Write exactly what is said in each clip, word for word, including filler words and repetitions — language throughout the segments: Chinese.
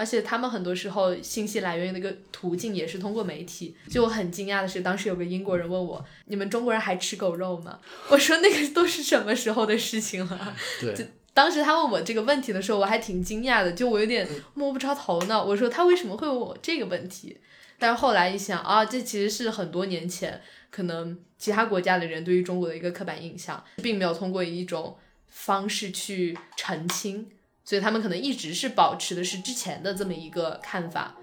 而且他们很多时候信息来源的一个途径也是通过媒体。就我很惊讶的是，当时有个英国人问我，你们中国人还吃狗肉吗？我说那个都是什么时候的事情了。对，当时他问我这个问题的时候我还挺惊讶的，就我有点摸不着头脑，我说他为什么会问我这个问题。但是后来一想啊，这其实是很多年前可能其他国家的人对于中国的一个刻板印象，并没有通过一种方式去澄清，所以他们可能一直是保持的是之前的这么一个看法。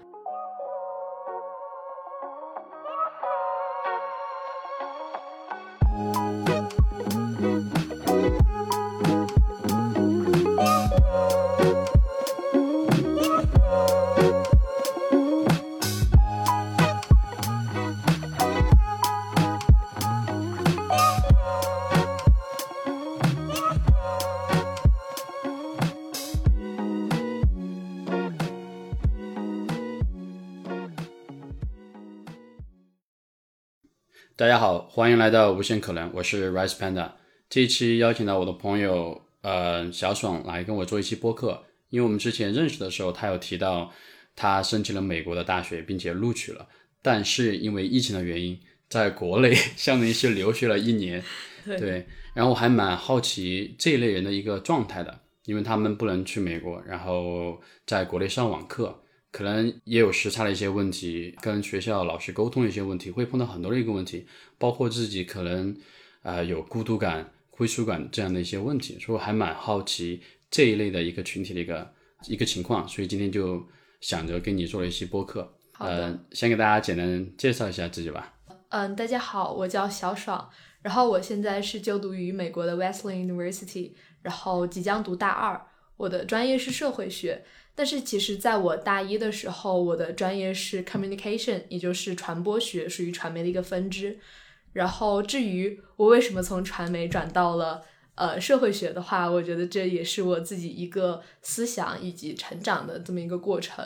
大家好，欢迎来到无限可能，我是 Rice Panda。这一期邀请到我的朋友呃小爽来跟我做一期播客，因为我们之前认识的时候他有提到他申请了美国的大学并且录取了，但是因为疫情的原因在国内相当于是留学了一年。对，然后我还蛮好奇这一类人的一个状态的，因为他们不能去美国，然后在国内上网课，可能也有时差的一些问题，跟学校老师沟通一些问题，会碰到很多的一个问题，包括自己可能呃有孤独感、归属感这样的一些问题，所以我还蛮好奇这一类的一个群体的一个一个情况，所以今天就想着跟你做了一期播客。好的、呃、先给大家简单介绍一下自己吧。嗯，大家好，我叫小爽，然后我现在是就读于美国的 Wesleyan University， 然后即将读大二，我的专业是社会学。但是其实在我大一的时候，我的专业是 communication， 也就是传播学，属于传媒的一个分支。然后至于我为什么从传媒转到了呃社会学的话，我觉得这也是我自己一个思想以及成长的这么一个过程。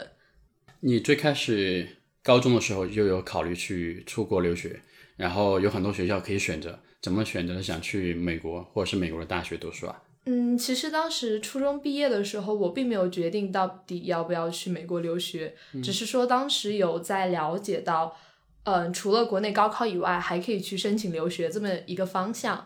你最开始高中的时候又有考虑去出国留学，然后有很多学校可以选择，怎么选择想去美国或者是美国的大学读书啊？嗯，其实当时初中毕业的时候我并没有决定到底要不要去美国留学、嗯、只是说当时有在了解到嗯、呃，除了国内高考以外还可以去申请留学这么一个方向。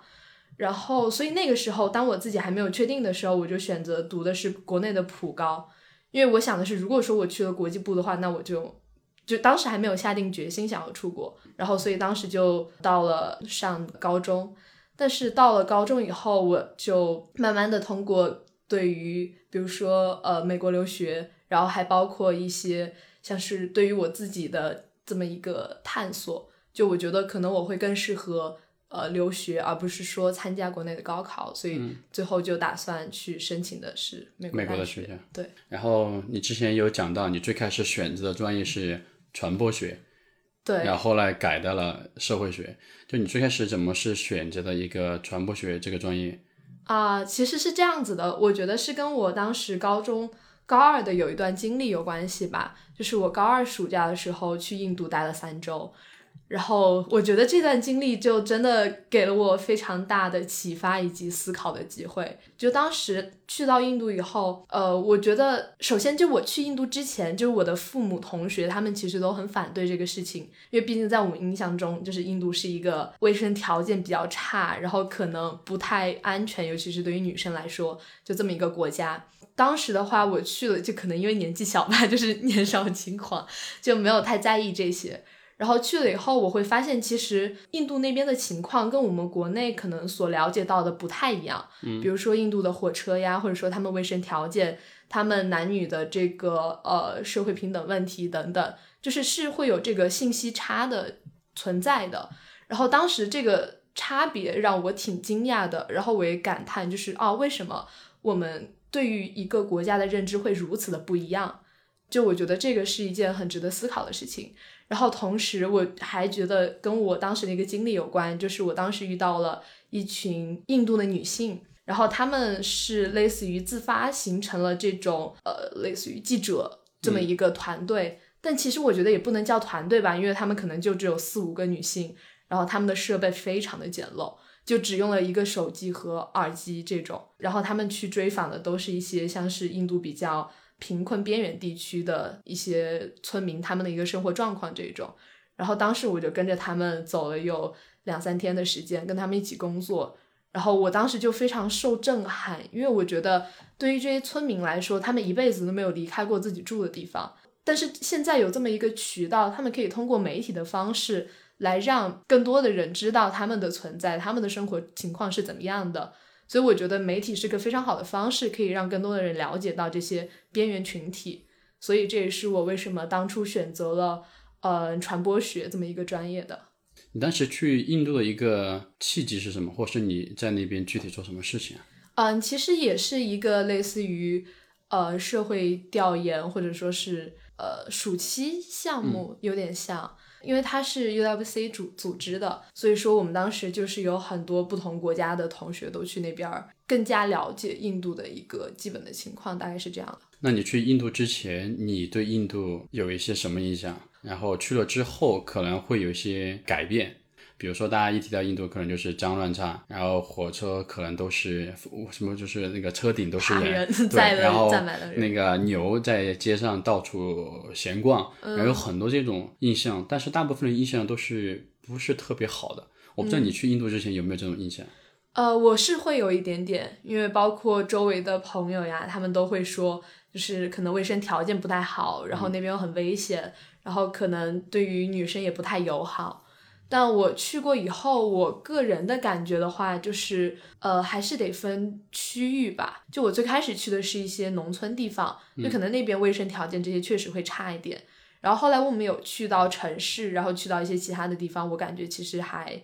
然后所以那个时候当我自己还没有确定的时候，我就选择读的是国内的普高，因为我想的是如果说我去了国际部的话，那我就就当时还没有下定决心想要出国，然后所以当时就到了上高中。但是到了高中以后，我就慢慢的通过对于比如说呃美国留学，然后还包括一些像是对于我自己的这么一个探索，就我觉得可能我会更适合呃留学，而不是说参加国内的高考，所以最后就打算去申请的是美国大学。美国的学校。对。然后你之前有讲到你最开始选择的专业是传播学。对，然后后来改到了社会学，就你最开始怎么是选择的一个传播学这个专业啊、呃？其实是这样子的，我觉得是跟我当时高中高二的有一段经历有关系吧。就是我高二暑假的时候去印度待了三周，然后我觉得这段经历就真的给了我非常大的启发以及思考的机会。就当时去到印度以后，呃，我觉得首先就我去印度之前，就是我的父母同学他们其实都很反对这个事情，因为毕竟在我们印象中就是印度是一个卫生条件比较差，然后可能不太安全，尤其是对于女生来说就这么一个国家。当时的话我去了，就可能因为年纪小吧，就是年少轻狂，就没有太在意这些。然后去了以后我会发现其实印度那边的情况跟我们国内可能所了解到的不太一样，嗯，比如说印度的火车呀，或者说他们卫生条件，他们男女的这个呃社会平等问题等等，就是是会有这个信息差的存在的。然后当时这个差别让我挺惊讶的，然后我也感叹就是啊，为什么我们对于一个国家的认知会如此的不一样，就我觉得这个是一件很值得思考的事情。然后同时我还觉得跟我当时的一个经历有关，就是我当时遇到了一群印度的女性，然后她们是类似于自发形成了这种呃类似于记者这么一个团队、嗯、但其实我觉得也不能叫团队吧，因为她们可能就只有四五个女性，然后她们的设备非常的简陋，就只用了一个手机和耳机这种，然后她们去追访的都是一些像是印度比较贫困边缘地区的一些村民他们的一个生活状况这一种。然后当时我就跟着他们走了有两三天的时间，跟他们一起工作。然后我当时就非常受震撼，因为我觉得对于这些村民来说，他们一辈子都没有离开过自己住的地方，但是现在有这么一个渠道，他们可以通过媒体的方式来让更多的人知道他们的存在，他们的生活情况是怎么样的。所以我觉得媒体是个非常好的方式，可以让更多的人了解到这些边缘群体。所以这也是我为什么当初选择了呃传播学这么一个专业的。你当时去印度的一个契机是什么，或是你在那边具体做什么事情啊？嗯，其实也是一个类似于呃社会调研或者说是呃暑期项目有点像，嗯，因为它是 U W C 组, 组织的，所以说我们当时就是有很多不同国家的同学都去那边更加了解印度的一个基本的情况，大概是这样的。那你去印度之前你对印度有一些什么印象，然后去了之后可能会有一些改变？比如说大家一提到印度可能就是脏乱差，然后火车可能都是什么，就是那个车顶都是人，对，然后那个牛在街上到处闲逛，然后有很多这种印象，但是大部分的印象都是不是特别好的。我不知道你去印度之前有没有这种印象？呃，我是会有一点点，因为包括周围的朋友呀，他们都会说就是可能卫生条件不太好，然后那边又很危险，然后可能对于女生也不太友好。但我去过以后，我个人的感觉的话就是呃，还是得分区域吧。就我最开始去的是一些农村地方，就可能那边卫生条件这些确实会差一点，嗯，然后后来我们有去到城市，然后去到一些其他的地方，我感觉其实还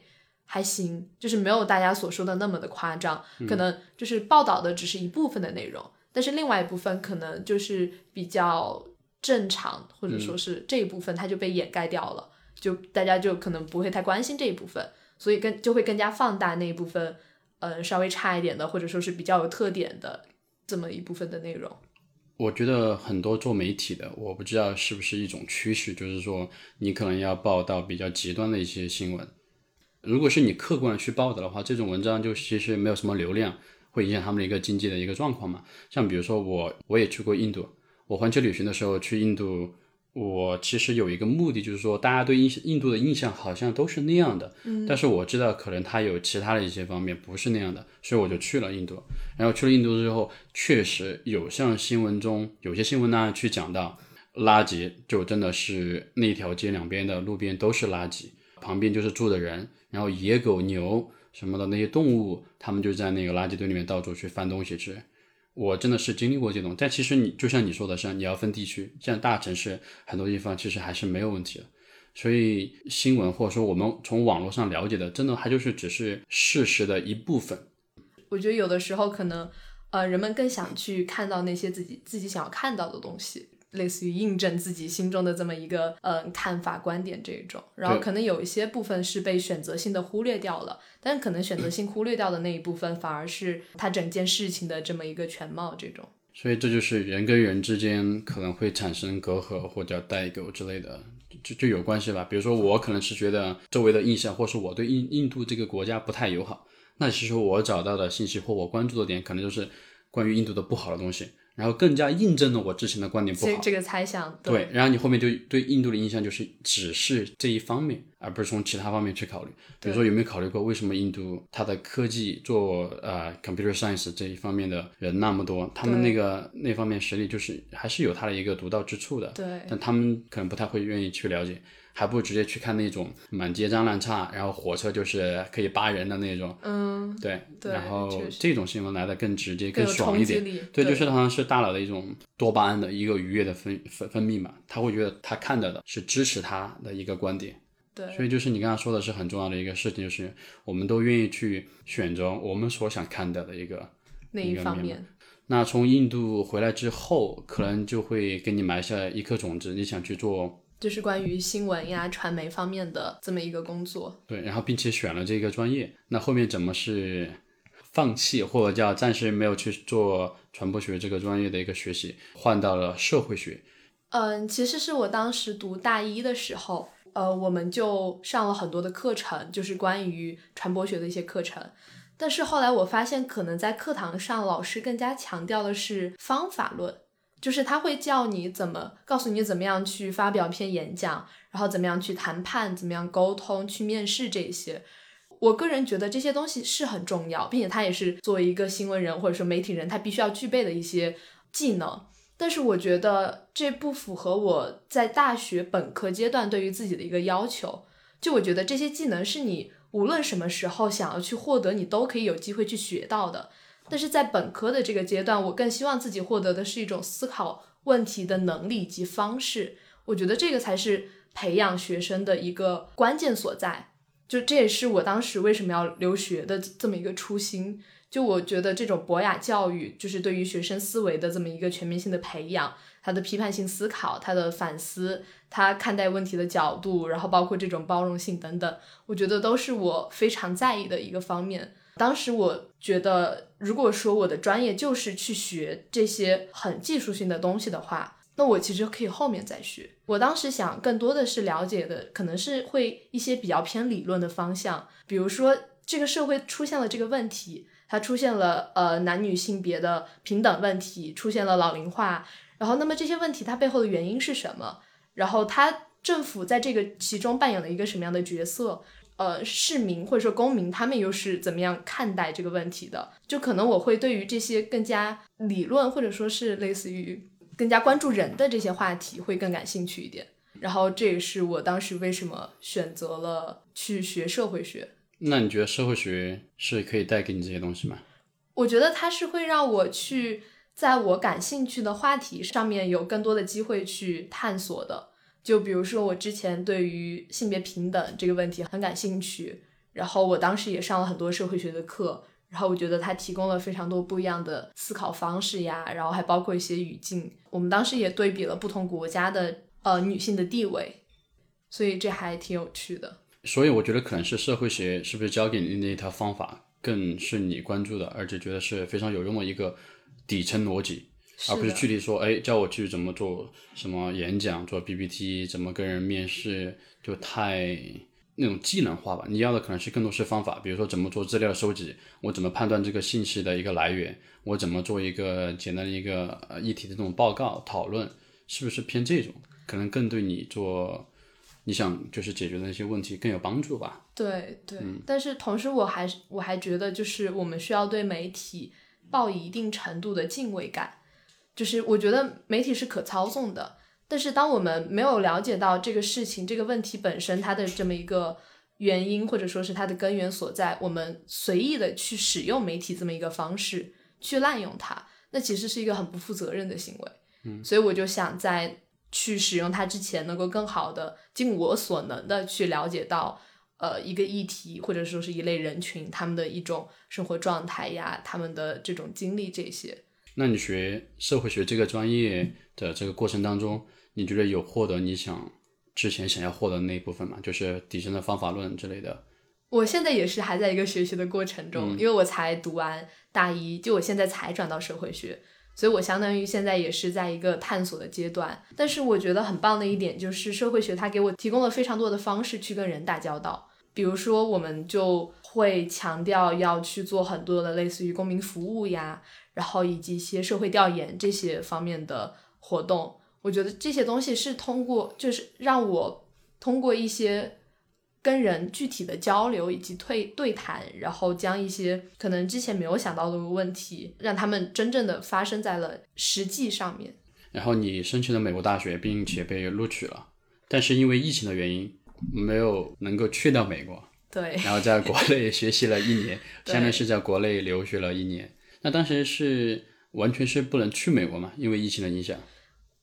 还行，就是没有大家所说的那么的夸张，可能就是报道的只是一部分的内容，嗯，但是另外一部分可能就是比较正常，或者说是这一部分它就被掩盖掉了，嗯，就大家就可能不会太关心这一部分，所以更就会更加放大那一部分，呃，稍微差一点的，或者说是比较有特点的这么一部分的内容。我觉得很多做媒体的，我不知道是不是一种趋势，就是说你可能要报道比较极端的一些新闻，如果是你客观去报道的话，这种文章就其实没有什么流量，会影响他们的一个经济的一个状况嘛。像比如说我我也去过印度，我环球旅行的时候去印度，我其实有一个目的，就是说大家对印度的印象好像都是那样的，嗯，但是我知道可能它有其他的一些方面不是那样的，所以我就去了印度。然后去了印度之后，确实有像新闻中有些新闻呢去讲到垃圾，就真的是那条街两边的路边都是垃圾，旁边就是住的人，然后野狗牛什么的那些动物他们就在那个垃圾堆里面到处去翻东西吃。我真的是经历过这种，但其实你就像你说的，像你要分地区，像大城市很多地方其实还是没有问题的。所以新闻或者说我们从网络上了解的，真的它就是只是事实的一部分。我觉得有的时候可能呃，人们更想去看到那些自己自己想要看到的东西，类似于印证自己心中的这么一个呃看法观点这种，然后可能有一些部分是被选择性的忽略掉了，但可能选择性忽略掉的那一部分反而是它整件事情的这么一个全貌这种。所以这就是人跟人之间可能会产生隔阂或者代沟之类的， 就, 就有关系吧。比如说我可能是觉得周围的印象，或是我对印印度这个国家不太友好，那其实我找到的信息或我关注的点可能就是关于印度的不好的东西，然后更加印证了我之前的观点不好，这个猜想， 对, 对，然后你后面就对印度的印象就是只是这一方面，而不是从其他方面去考虑。比如说有没有考虑过为什么印度它的科技做呃 computer science 这一方面的人那么多，他们那个那方面实力就是还是有它的一个独到之处的，对，但他们可能不太会愿意去了解，还不如直接去看那种满街脏乱差，然后火车就是可以扒人的那种，嗯，对，对，然后这种新闻来的更直接，更爽一点，对，就是好像是大脑的一种多巴胺的一个愉悦的分分分泌嘛，他会觉得他看到的是支持他的一个观点，对，所以就是你刚刚说的是很重要的一个事情，就是我们都愿意去选择我们所想看到的一个那一方面。那从印度回来之后，可能就会给你埋下一颗种子，你想去做。就是关于新闻呀传媒方面的这么一个工作，对，然后并且选了这个专业。那后面怎么是放弃，或者叫暂时没有去做传播学这个专业的一个学习，换到了社会学？嗯，其实是我当时读大一的时候，呃，我们就上了很多的课程，就是关于传播学的一些课程，但是后来我发现可能在课堂上老师更加强调的是方法论，就是他会教你怎么告诉你怎么样去发表一篇演讲，然后怎么样去谈判，怎么样沟通，去面试这些。我个人觉得这些东西是很重要，并且他也是作为一个新闻人或者说媒体人他必须要具备的一些技能，但是我觉得这不符合我在大学本科阶段对于自己的一个要求。就我觉得这些技能是你无论什么时候想要去获得你都可以有机会去学到的，但是在本科的这个阶段我更希望自己获得的是一种思考问题的能力及方式，我觉得这个才是培养学生的一个关键所在。就这也是我当时为什么要留学的这么一个初心，就我觉得这种博雅教育就是对于学生思维的这么一个全面性的培养，他的批判性思考，他的反思，他看待问题的角度，然后包括这种包容性等等，我觉得都是我非常在意的一个方面。当时我觉得如果说我的专业就是去学这些很技术性的东西的话，那我其实可以后面再学。我当时想更多的是了解的可能是会一些比较偏理论的方向，比如说这个社会出现了这个问题，它出现了呃男女性别的平等问题，出现了老龄化，然后那么这些问题它背后的原因是什么，然后它政府在这个其中扮演了一个什么样的角色，呃，市民或者说公民他们又是怎么样看待这个问题的。就可能我会对于这些更加理论或者说是类似于更加关注人的这些话题会更感兴趣一点，然后这也是我当时为什么选择了去学社会学。那你觉得社会学是可以带给你这些东西吗？我觉得它是会让我去在我感兴趣的话题上面有更多的机会去探索的。就比如说我之前对于性别平等这个问题很感兴趣，然后我当时也上了很多社会学的课，然后我觉得它提供了非常多不一样的思考方式呀，然后还包括一些语境。我们当时也对比了不同国家的呃女性的地位，所以这还挺有趣的。所以我觉得可能是社会学是不是教给你那一套方法更是你关注的，而且觉得是非常有用的一个底层逻辑，而不是具体说哎，教我去怎么做什么演讲，做 P P T， 怎么跟人面试，就太那种技能化吧。你要的可能是更多是方法，比如说怎么做资料收集，我怎么判断这个信息的一个来源，我怎么做一个简单的一个议题的这种报告讨论，是不是偏这种可能更对你做你想就是解决的那些问题更有帮助吧。对对、嗯、但是同时我还我还觉得就是我们需要对媒体抱以一定程度的敬畏感，就是我觉得媒体是可操纵的，但是当我们没有了解到这个事情这个问题本身它的这么一个原因或者说是它的根源所在，我们随意的去使用媒体这么一个方式去滥用它，那其实是一个很不负责任的行为、嗯、所以我就想在去使用它之前能够更好的尽我所能的去了解到呃一个议题或者说是一类人群他们的一种生活状态呀，他们的这种经历这些。那你学社会学这个专业的这个过程当中，你觉得有获得你想之前想要获得的那一部分吗？就是底层的方法论之类的。我现在也是还在一个学习的过程中、嗯、因为我才读完大一，就我现在才转到社会学，所以我相当于现在也是在一个探索的阶段。但是我觉得很棒的一点就是社会学它给我提供了非常多的方式去跟人打交道，比如说我们就会强调要去做很多的类似于公民服务呀，然后以及一些社会调研这些方面的活动。我觉得这些东西是通过就是让我通过一些跟人具体的交流以及对谈，然后将一些可能之前没有想到的问题让他们真正的发生在了实际上面。然后你申请了美国大学并且被录取了，但是因为疫情的原因没有能够去到美国，对，然后在国内学习了一年相当于是在国内留学了一年。那当时是完全是不能去美国嘛，因为疫情的影响。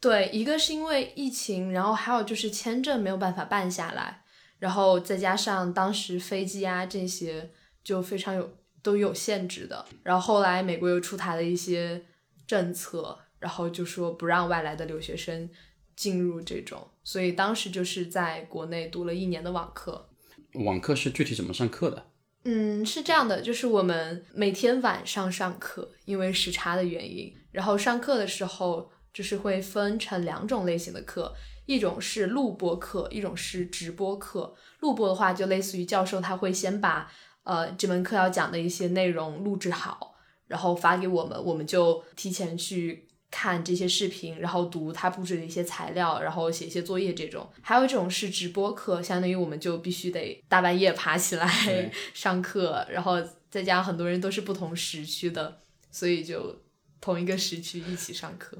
对，一个是因为疫情，然后还有就是签证没有办法办下来，然后再加上当时飞机啊这些就非常有都有限制的。然后后来美国又出台了一些政策，然后就说不让外来的留学生进入这种，所以当时就是在国内读了一年的网课。网课是具体怎么上课的？嗯，是这样的，就是我们每天晚上上课，因为时差的原因，然后上课的时候就是会分成两种类型的课，一种是录播课，一种是直播课。录播的话就类似于教授他会先把呃这门课要讲的一些内容录制好，然后发给我们，我们就提前去看这些视频，然后读他布置的一些材料，然后写一些作业这种。还有一种是直播课，相当于我们就必须得大半夜爬起来上课，然后再加上很多人都是不同时区的，所以就同一个时区一起上课。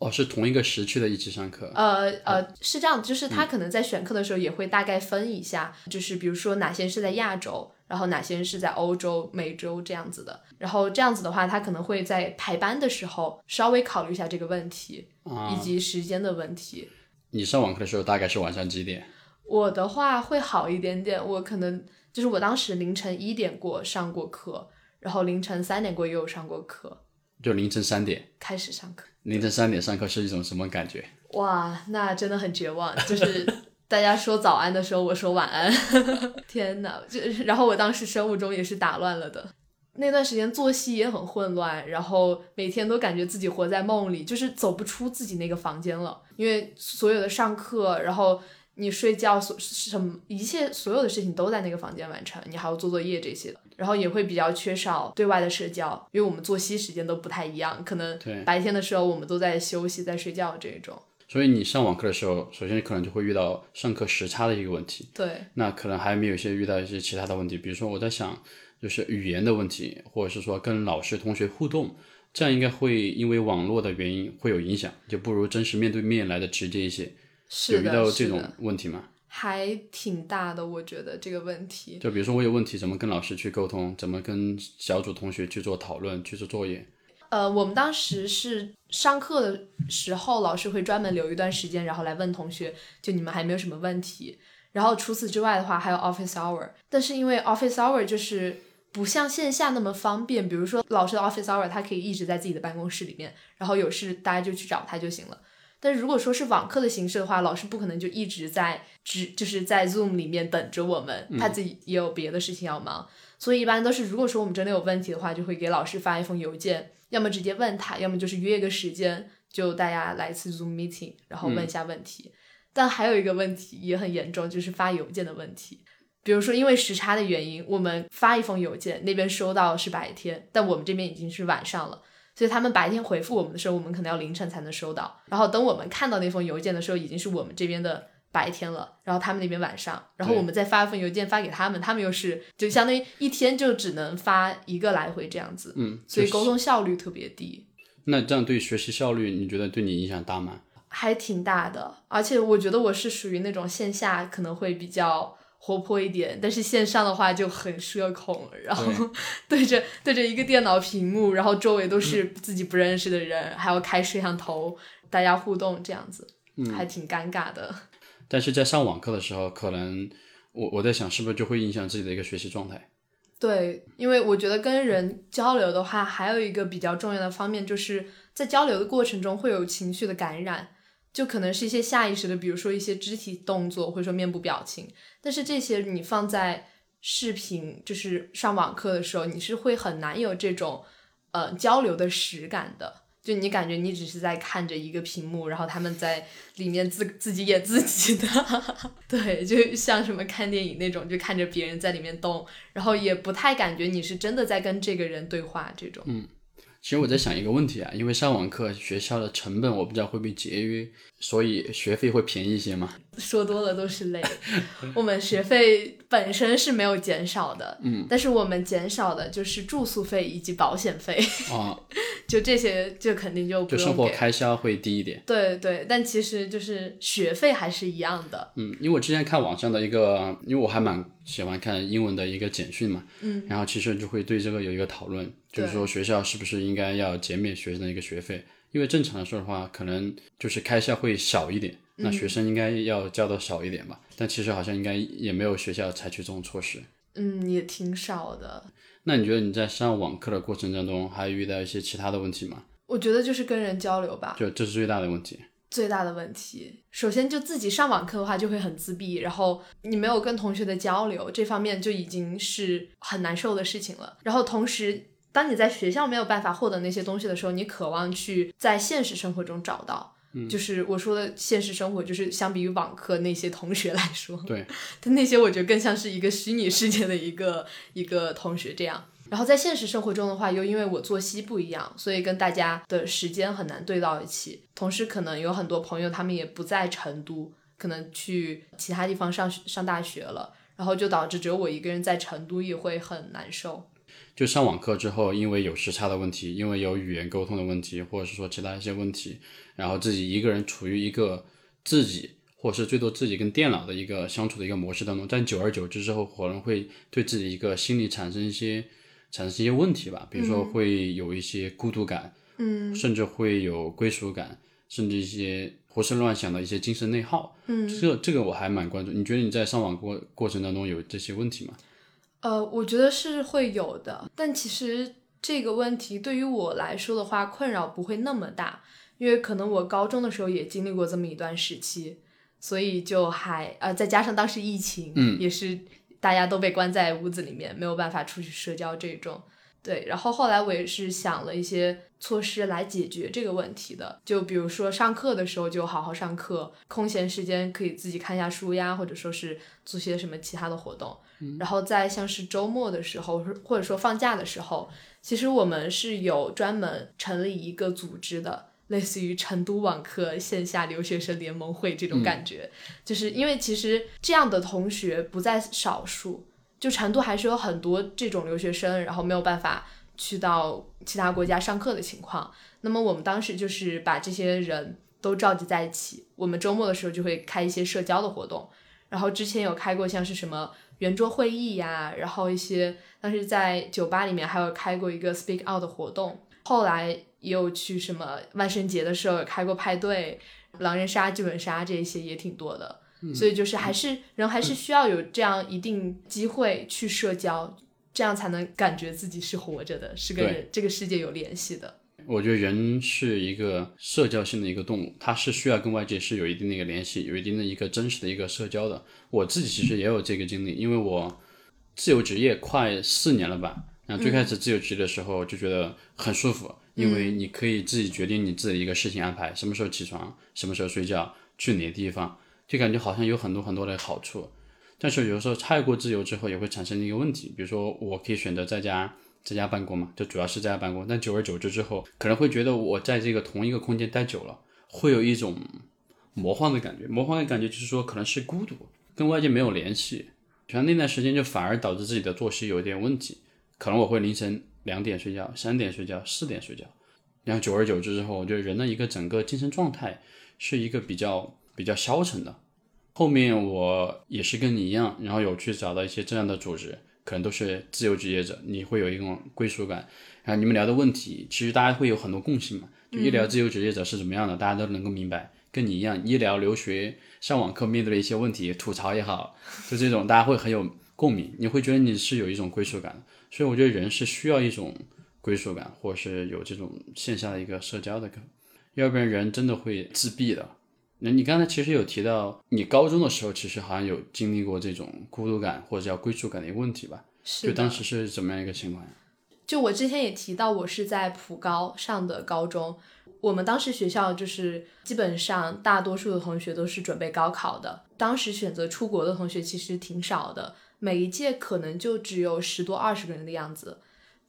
哦，是同一个时区的一起上课。呃呃，是这样，就是他可能在选课的时候也会大概分一下，嗯、就是比如说哪些是在亚洲，然后哪些是在欧洲、美洲这样子的。然后这样子的话，他可能会在排班的时候稍微考虑一下这个问题、啊、以及时间的问题。你上网课的时候大概是晚上几点？我的话会好一点点，我可能就是我当时凌晨一点过上过课，然后凌晨三点过也有上过课。就凌晨三点开始上课。凌晨三点上课是一种什么感觉？哇，那真的很绝望，就是大家说早安的时候我说晚安天哪，就然后我当时生物钟也是打乱了的，那段时间作息也很混乱，然后每天都感觉自己活在梦里，就是走不出自己那个房间了，因为所有的上课，然后你睡觉，所什么一切所有的事情都在那个房间完成，你还要做作业这些的，然后也会比较缺少对外的社交，因为我们作息时间都不太一样，可能白天的时候我们都在休息在睡觉这种。所以你上网课的时候，首先可能就会遇到上课时差的一个问题。对，那可能还没有一些遇到一些其他的问题，比如说我在想就是语言的问题，或者是说跟老师同学互动，这样应该会因为网络的原因会有影响，就不如真实面对面来的直接一些。有遇到这种问题吗？还挺大的，我觉得这个问题。就比如说我有问题怎么跟老师去沟通，怎么跟小组同学去做讨论，去做作业。呃，我们当时是上课的时候，老师会专门留一段时间，然后来问同学，就你们还没有什么问题。然后除此之外的话，还有 office hour， 但是因为 office hour 就是不像线下那么方便，比如说老师的 office hour 他可以一直在自己的办公室里面，然后有事大家就去找他就行了。但是如果说是网课的形式的话，老师不可能就一直在只就是在 Zoom 里面等着我们，他自己也有别的事情要忙、嗯、所以一般都是如果说我们真的有问题的话，就会给老师发一封邮件，要么直接问他，要么就是约一个时间，就大家来一次 Zoom meeting 然后问一下问题、嗯、但还有一个问题也很严重，就是发邮件的问题。比如说因为时差的原因，我们发一封邮件，那边收到是白天，但我们这边已经是晚上了，所以他们白天回复我们的时候，我们可能要凌晨才能收到，然后等我们看到那封邮件的时候已经是我们这边的白天了，然后他们那边晚上，然后我们再发一份邮件发给他们，他们又是就相当于一天就只能发一个来回这样子、嗯就是、所以沟通效率特别低。那这样对学习效率你觉得对你影响大吗？还挺大的，而且我觉得我是属于那种线下可能会比较活泼一点，但是线上的话就很社恐，然后对着对着一个电脑屏幕，然后周围都是自己不认识的人、嗯、还要开摄像头大家互动这样子、嗯、还挺尴尬的。但是在上网课的时候，可能我我在想是不是就会影响自己的一个学习状态。对，因为我觉得跟人交流的话还有一个比较重要的方面，就是在交流的过程中会有情绪的感染，就可能是一些下意识的，比如说一些肢体动作或者说面部表情，但是这些你放在视频就是上网课的时候，你是会很难有这种呃交流的实感的，就你感觉你只是在看着一个屏幕，然后他们在里面自自己演自己的对，就像什么看电影那种，就看着别人在里面动，然后也不太感觉你是真的在跟这个人对话这种。嗯，其实我在想一个问题啊，因为上网课学校的成本我不知道会不会节约，所以学费会便宜一些吗？说多了都是泪我们学费本身是没有减少的、嗯、但是我们减少的就是住宿费以及保险费、哦、就这些就肯定就不用给，就生活开销会低一点。对对，但其实就是学费还是一样的。嗯，因为我之前看网上的一个，因为我还蛮喜欢看英文的一个简讯嘛，嗯，然后其实就会对这个有一个讨论，就是说学校是不是应该要减免学生的一个学费，因为正常来说的话可能就是开销会少一点，那学生应该要交的少一点吧、嗯、但其实好像应该也没有学校采取这种措施。嗯，也挺少的。那你觉得你在上网课的过程当中还遇到一些其他的问题吗？我觉得就是跟人交流吧，就这是最大的问题。最大的问题，首先就自己上网课的话就会很自闭，然后你没有跟同学的交流，这方面就已经是很难受的事情了。然后同时当你在学校没有办法获得那些东西的时候，你渴望去在现实生活中找到、嗯、就是我说的现实生活，就是相比于网课那些同学来说，对，但那些我觉得更像是一个虚拟世界的一个一个同学这样。然后在现实生活中的话，又因为我作息不一样，所以跟大家的时间很难对到一起。同时可能有很多朋友他们也不在成都，可能去其他地方上上大学了，然后就导致只有我一个人在成都也会很难受。就上网课之后，因为有时差的问题，因为有语言沟通的问题，或者是说其他一些问题，然后自己一个人处于一个自己或是最多自己跟电脑的一个相处的一个模式当中，但久而久之之后可能会对自己一个心理产生一些产生一些问题吧，比如说会有一些孤独感，嗯，甚至会有归属感，甚至一些胡思乱想的一些精神内耗，嗯，这这个我还蛮关注。你觉得你在上网过过程当中有这些问题吗？呃，我觉得是会有的，但其实这个问题对于我来说的话，困扰不会那么大，因为可能我高中的时候也经历过这么一段时期，所以就还呃，再加上当时疫情，嗯，也是大家都被关在屋子里面，没有办法出去社交这种。对，然后后来我也是想了一些措施来解决这个问题的，就比如说上课的时候就好好上课，空闲时间可以自己看一下书呀，或者说是做些什么其他的活动，嗯，然后在像是周末的时候或者说放假的时候，其实我们是有专门成立一个组织的，类似于成都网课线下留学生联盟会这种感觉，嗯，就是因为其实这样的同学不在少数，就成都还是有很多这种留学生，然后没有办法去到其他国家上课的情况。那么我们当时就是把这些人都召集在一起，我们周末的时候就会开一些社交的活动，然后之前有开过像是什么圆桌会议呀，然后一些当时在酒吧里面还有开过一个 speak out 的活动，后来也有去什么万圣节的时候有开过派对，狼人杀、剧本杀这些也挺多的，嗯，所以就是还是人还是需要有这样一定机会去社交，这样才能感觉自己是活着的，是跟这个世界有联系的。我觉得人是一个社交性的一个动物，它是需要跟外界是有一定的一个联系，有一定的一个真实的一个社交的。我自己其实也有这个经历，因为我自由职业快四年了吧，然后最开始自由职业的时候就觉得很舒服，嗯，因为你可以自己决定你自己的一个事情安排，什么时候起床，什么时候睡觉，去哪个地方，就感觉好像有很多很多的好处。但是有时候太过自由之后也会产生一个问题，比如说我可以选择在家在家办公嘛，就主要是在家办公，但久而久之之后可能会觉得我在这个同一个空间待久了会有一种魔幻的感觉，魔幻的感觉就是说可能是孤独，跟外界没有联系，像那段时间就反而导致自己的作息有点问题，可能我会凌晨两点睡觉，三点睡觉，四点睡觉，然后久而久之之后我觉得人的一个整个精神状态是一个比较比较消沉的。后面我也是跟你一样，然后有去找到一些这样的组织，可能都是自由职业者，你会有一种归属感，然后你们聊的问题其实大家会有很多共性嘛，就一聊自由职业者是怎么样的，嗯，大家都能够明白，跟你一样一聊留学上网课面对的一些问题，吐槽也好，就这种大家会很有共鸣，你会觉得你是有一种归属感，所以我觉得人是需要一种归属感，或是有这种线下的一个社交的，要不然人真的会自闭的。那你刚才其实有提到你高中的时候其实好像有经历过这种孤独感或者叫归属感的一个问题吧，是就当时是怎么样一个情况？就我之前也提到我是在普高上的高中，我们当时学校就是基本上大多数的同学都是准备高考的，当时选择出国的同学其实挺少的，每一届可能就只有十多二十个人的样子，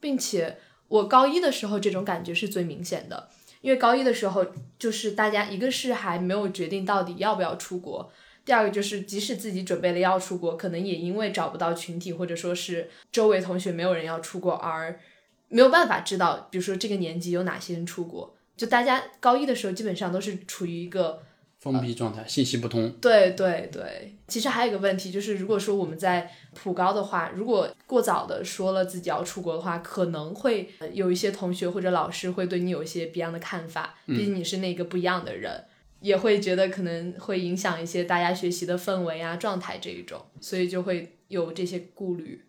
并且我高一的时候这种感觉是最明显的，因为高一的时候就是大家一个是还没有决定到底要不要出国，第二个就是即使自己准备了要出国，可能也因为找不到群体或者说是周围同学没有人要出国而没有办法知道比如说这个年级有哪些人出国，就大家高一的时候基本上都是处于一个封闭状态，呃、信息不通。对对对，其实还有一个问题就是如果说我们在普高的话，如果过早的说了自己要出国的话，可能会有一些同学或者老师会对你有一些别样的看法，毕竟你是那个不一样的人，嗯，也会觉得可能会影响一些大家学习的氛围啊状态这一种，所以就会有这些顾虑。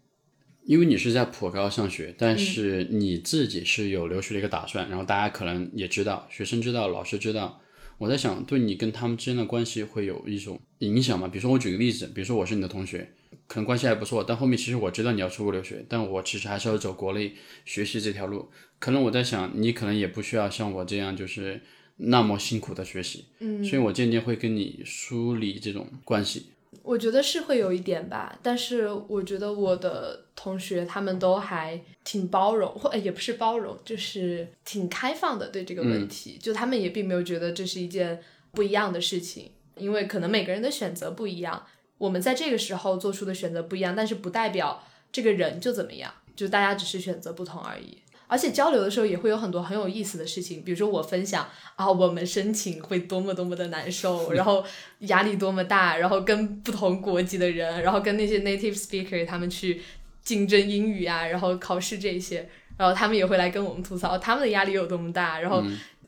因为你是在普高上学，但是你自己是有留学的一个打算，嗯，然后大家可能也知道，学生知道，老师知道，我在想对你跟他们之间的关系会有一种影响吗？比如说我举个例子，比如说我是你的同学，可能关系还不错，但后面其实我知道你要出国留学，但我其实还是要走国内学习这条路，可能我在想你可能也不需要像我这样就是那么辛苦的学习，嗯，所以我渐渐会跟你梳理这种关系，我觉得是会有一点吧，但是我觉得我的同学他们都还挺包容，或也不是包容，就是挺开放的对这个问题、嗯、就他们也并没有觉得这是一件不一样的事情，因为可能每个人的选择不一样，我们在这个时候做出的选择不一样，但是不代表这个人就怎么样，就大家只是选择不同而已。而且交流的时候也会有很多很有意思的事情，比如说我分享啊，我们申请会多么多么的难受，然后压力多么大，然后跟不同国籍的人，然后跟那些 native speaker 他们去竞争英语啊，然后考试这些，然后他们也会来跟我们吐槽他们的压力有多么大，然后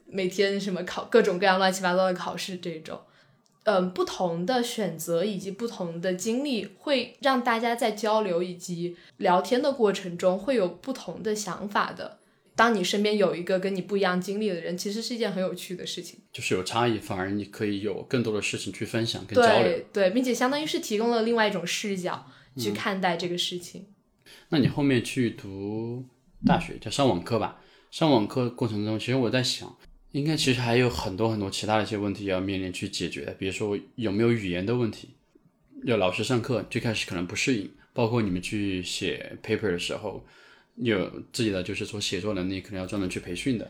每天什么考各种各样乱七八糟的考试这种。嗯，不同的选择以及不同的经历会让大家在交流以及聊天的过程中会有不同的想法的，当你身边有一个跟你不一样经历的人，其实是一件很有趣的事情，就是有差异反而你可以有更多的事情去分享跟交流。 对, 对并且相当于是提供了另外一种视角去看待这个事情、嗯、那你后面去读大学叫上网课吧，上网课过程中其实我在想应该其实还有很多很多其他的一些问题要面临去解决的，比如说有没有语言的问题，有老师上课最开始可能不适应，包括你们去写 paper 的时候有自己的就是说写作能力可能要专门去培训的，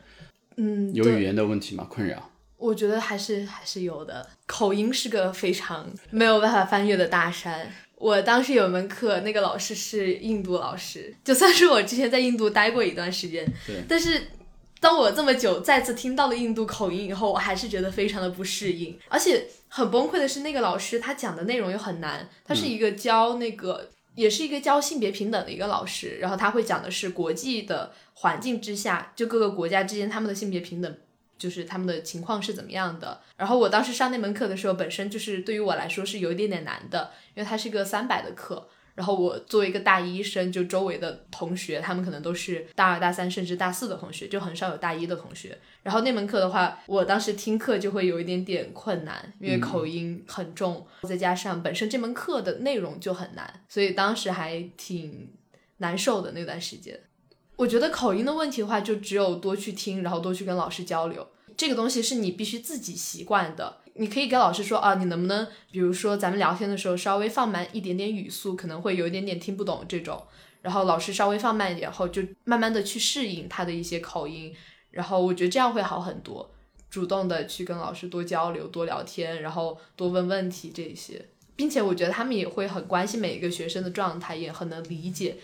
嗯，有语言的问题吗？困扰我觉得还是还是有的，口音是个非常没有办法翻越的大山。我当时有一门课，那个老师是印度老师，就算是我之前在印度待过一段时间，对，但是当我这么久再次听到了印度口音以后，我还是觉得非常的不适应，而且很崩溃的是那个老师他讲的内容又很难，他是一个教那个、嗯、也是一个教性别平等的一个老师，然后他会讲的是国际的环境之下，就各个国家之间他们的性别平等就是他们的情况是怎么样的，然后我当时上那门课的时候本身就是对于我来说是有一点点难的，因为它是一个三百的课，然后我作为一个大一生，就周围的同学他们可能都是大二大三甚至大四的同学，就很少有大一的同学，然后那门课的话我当时听课就会有一点点困难，因为口音很重、嗯、再加上本身这门课的内容就很难，所以当时还挺难受的那段时间。我觉得口音的问题的话就只有多去听，然后多去跟老师交流，这个东西是你必须自己习惯的，你可以跟老师说啊，你能不能比如说咱们聊天的时候稍微放慢一点点语速，可能会有一点点听不懂这种，然后老师稍微放慢一点后就慢慢的去适应他的一些口音，然后我觉得这样会好很多，主动的去跟老师多交流多聊天，然后多问问题这些，并且我觉得他们也会很关心每一个学生的状态，也很能理解。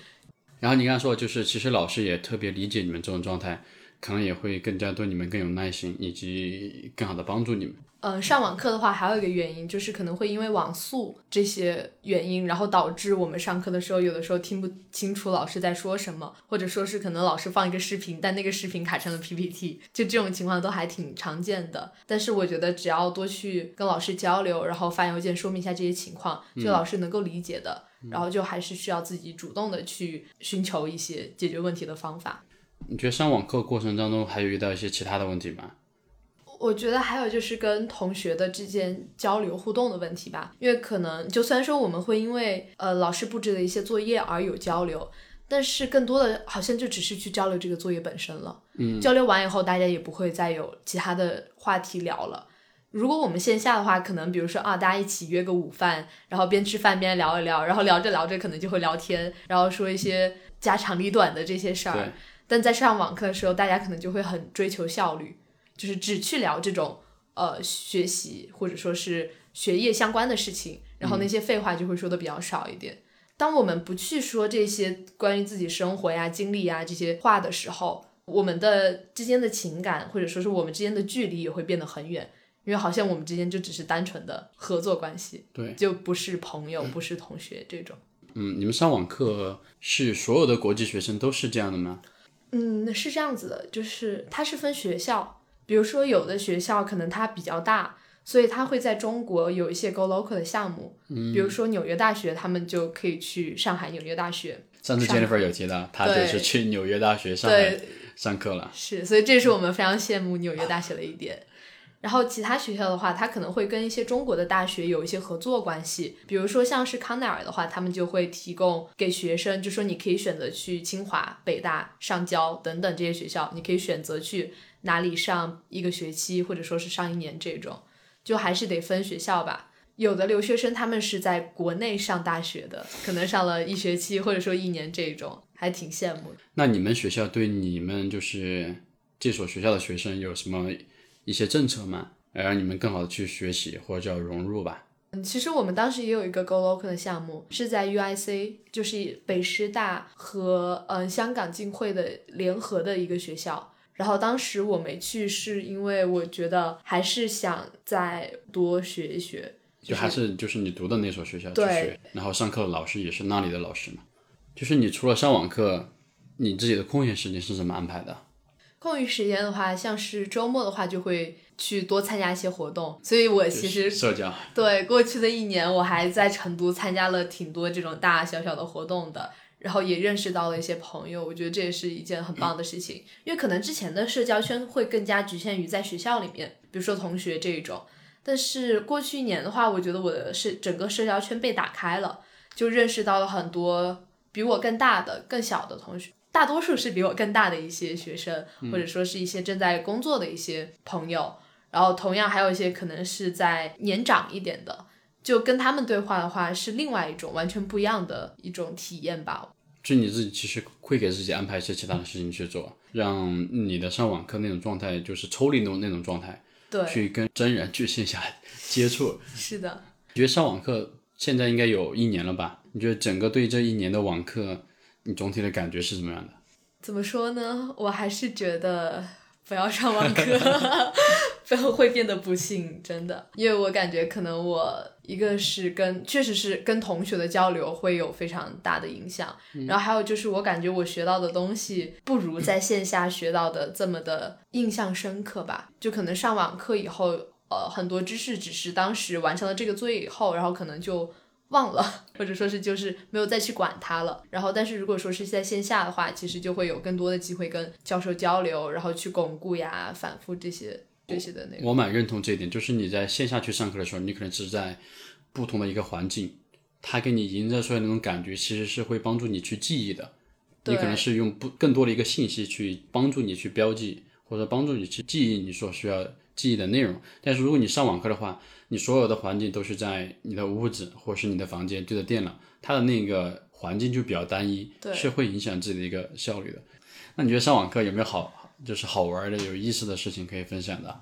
然后你刚才说就是其实老师也特别理解你们这种状态，可能也会更加对你们更有耐心以及更好的帮助你们。嗯，上网课的话还有一个原因就是可能会因为网速这些原因，然后导致我们上课的时候有的时候听不清楚老师在说什么，或者说是可能老师放一个视频但那个视频卡成了 P P T， 就这种情况都还挺常见的，但是我觉得只要多去跟老师交流，然后发邮件说明一下这些情况，就老师能够理解的、嗯、然后就还是需要自己主动的去寻求一些解决问题的方法。你觉得上网课过程当中还有遇到一些其他的问题吗？我觉得还有就是跟同学的之间交流互动的问题吧，因为可能就虽然说我们会因为呃老师布置的一些作业而有交流，但是更多的好像就只是去交流这个作业本身了。嗯，交流完以后大家也不会再有其他的话题聊了。如果我们线下的话，可能比如说啊，大家一起约个午饭，然后边吃饭边聊一聊，然后聊着聊着可能就会聊天，然后说一些家长里短的这些事儿。但在上网课的时候，大家可能就会很追求效率。就是只去聊这种呃学习或者说是学业相关的事情，然后那些废话就会说的比较少一点、嗯、当我们不去说这些关于自己生活呀经历呀这些话的时候，我们的之间的情感或者说是我们之间的距离也会变得很远，因为好像我们之间就只是单纯的合作关系，对，就不是朋友、嗯、不是同学这种。嗯，你们上网课是所有的国际学生都是这样的吗？嗯，是这样子的，就是它是分学校，比如说有的学校可能它比较大，所以它会在中国有一些 go local 的项目、嗯、比如说纽约大学他们就可以去上海纽约大学。上次 Jennifer 有提到他就是去纽约大学上海上课了，是，所以这是我们非常羡慕纽约大学的一点、啊、然后其他学校的话它可能会跟一些中国的大学有一些合作关系，比如说像是康奈尔的话他们就会提供给学生，就说你可以选择去清华北大上交等等这些学校，你可以选择去哪里上一个学期或者说是上一年，这种就还是得分学校吧。有的留学生他们是在国内上大学的，可能上了一学期或者说一年，这种还挺羡慕的。那你们学校对你们就是这所学校的学生有什么一些政策吗？来让你们更好的去学习或者叫融入吧。其实我们当时也有一个 Go Local 的项目，是在 U I C， 就是北师大和、呃、香港浸会的联合的一个学校。然后当时我没去是因为我觉得还是想再多学一学，就还是就是你读的那所学校去学，然后上课的老师也是那里的老师嘛。就是你除了上网课，你自己的空闲时间是怎么安排的？空余时间的话，像是周末的话就会去多参加一些活动，所以我其实社交，对，过去的一年我还在成都参加了挺多这种大大小小的活动的，然后也认识到了一些朋友，我觉得这也是一件很棒的事情。因为可能之前的社交圈会更加局限于在学校里面，比如说同学这一种，但是过去一年的话，我觉得我的是整个社交圈被打开了，就认识到了很多比我更大的更小的同学，大多数是比我更大的一些学生，或者说是一些正在工作的一些朋友，然后同样还有一些可能是在年长一点的，就跟他们对话的话是另外一种完全不一样的一种体验吧。就你自己其实会给自己安排一些其他的事情去做，让你的上网课那种状态就是抽离那种状态，对，去跟真人去线下接触。是的，你觉得上网课现在应该有一年了吧，你觉得整个对这一年的网课你总体的感觉是怎么样的？怎么说呢，我还是觉得不要上网课不然会变得不幸，真的。因为我感觉可能我一个是跟确实是跟同学的交流会有非常大的影响、嗯、然后还有就是我感觉我学到的东西不如在线下学到的这么的印象深刻吧。就可能上网课以后呃，很多知识只是当时完成了这个作业以后，然后可能就忘了，或者说是就是没有再去管它了。然后但是如果说是在线下的话，其实就会有更多的机会跟教授交流，然后去巩固呀反复这些这些的内容。我蛮认同这一点，就是你在线下去上课的时候，你可能是在不同的一个环境，它给你营造出来的那种感觉其实是会帮助你去记忆的，你可能是用不更多的一个信息去帮助你去标记，或者帮助你去记忆你所需要记忆的内容。但是如果你上网课的话，你所有的环境都是在你的屋子或是你的房间对着电脑，它的那个环境就比较单一，是会影响自己的一个效率的。那你觉得上网课有没有好就是好玩的有意思的事情可以分享的？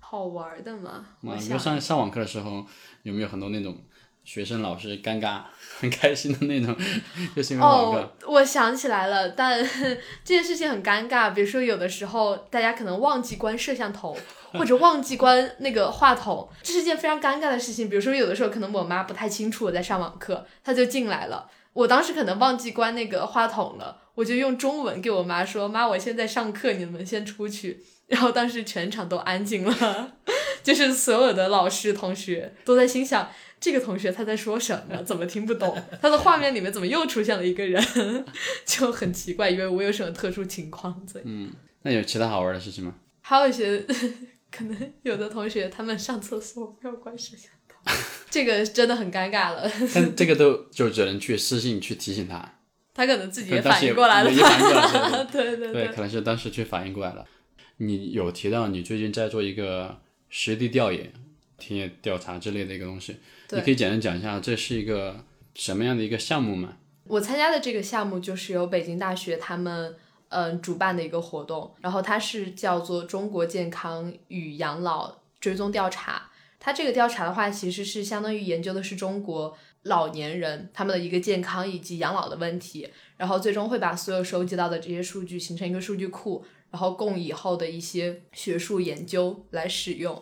好玩的吗？我想上上网课的时候有没有很多那种学生老师尴尬很开心的那种，就是因为网课、哦、我想起来了，但这件事情很尴尬。比如说有的时候大家可能忘记关摄像头或者忘记关那个话筒，这是件非常尴尬的事情。比如说有的时候可能我妈不太清楚我在上网课，她就进来了，我当时可能忘记关那个话筒了，我就用中文给我妈说，妈我现在上课你们先出去，然后当时全场都安静了就是所有的老师同学都在心想，这个同学他在说什么，怎么听不懂，他的画面里面怎么又出现了一个人就很奇怪，以为我有什么特殊情况。嗯，那有其他好玩的事情吗？还有一些可能有的同学他们上厕所没有关摄像头这个真的很尴尬了但这个都就只能去私信去提醒他，他可能自己也反应过来了对对 对, 对可能是当时去反应过来了。你有提到你最近在做一个实地调研田野调查之类的一个东西，你可以简单讲一下这是一个什么样的一个项目吗？我参加的这个项目就是由北京大学他们、呃、主办的一个活动，然后它是叫做中国健康与养老追踪调查。它这个调查的话其实是相当于研究的是中国老年人他们的一个健康以及养老的问题，然后最终会把所有收集到的这些数据形成一个数据库，然后供以后的一些学术研究来使用。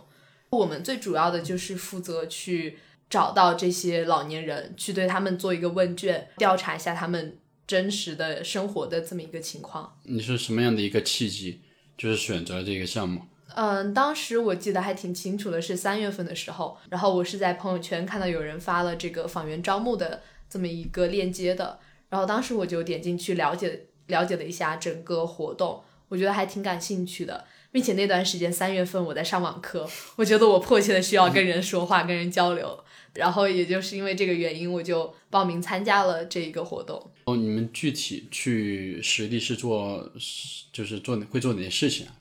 我们最主要的就是负责去找到这些老年人，去对他们做一个问卷，调查一下他们真实的生活的这么一个情况。你是什么样的一个契机就是选择这个项目？嗯，当时我记得还挺清楚的，是三月份的时候，然后我是在朋友圈看到有人发了这个访员招募的这么一个链接的，然后当时我就点进去了解了解了一下整个活动，我觉得还挺感兴趣的。并且那段时间三月份我在上网课，我觉得我迫切的需要跟人说话、嗯、跟人交流，然后也就是因为这个原因我就报名参加了这一个活动。哦，你们具体去实地是做就是做会做哪些事情啊？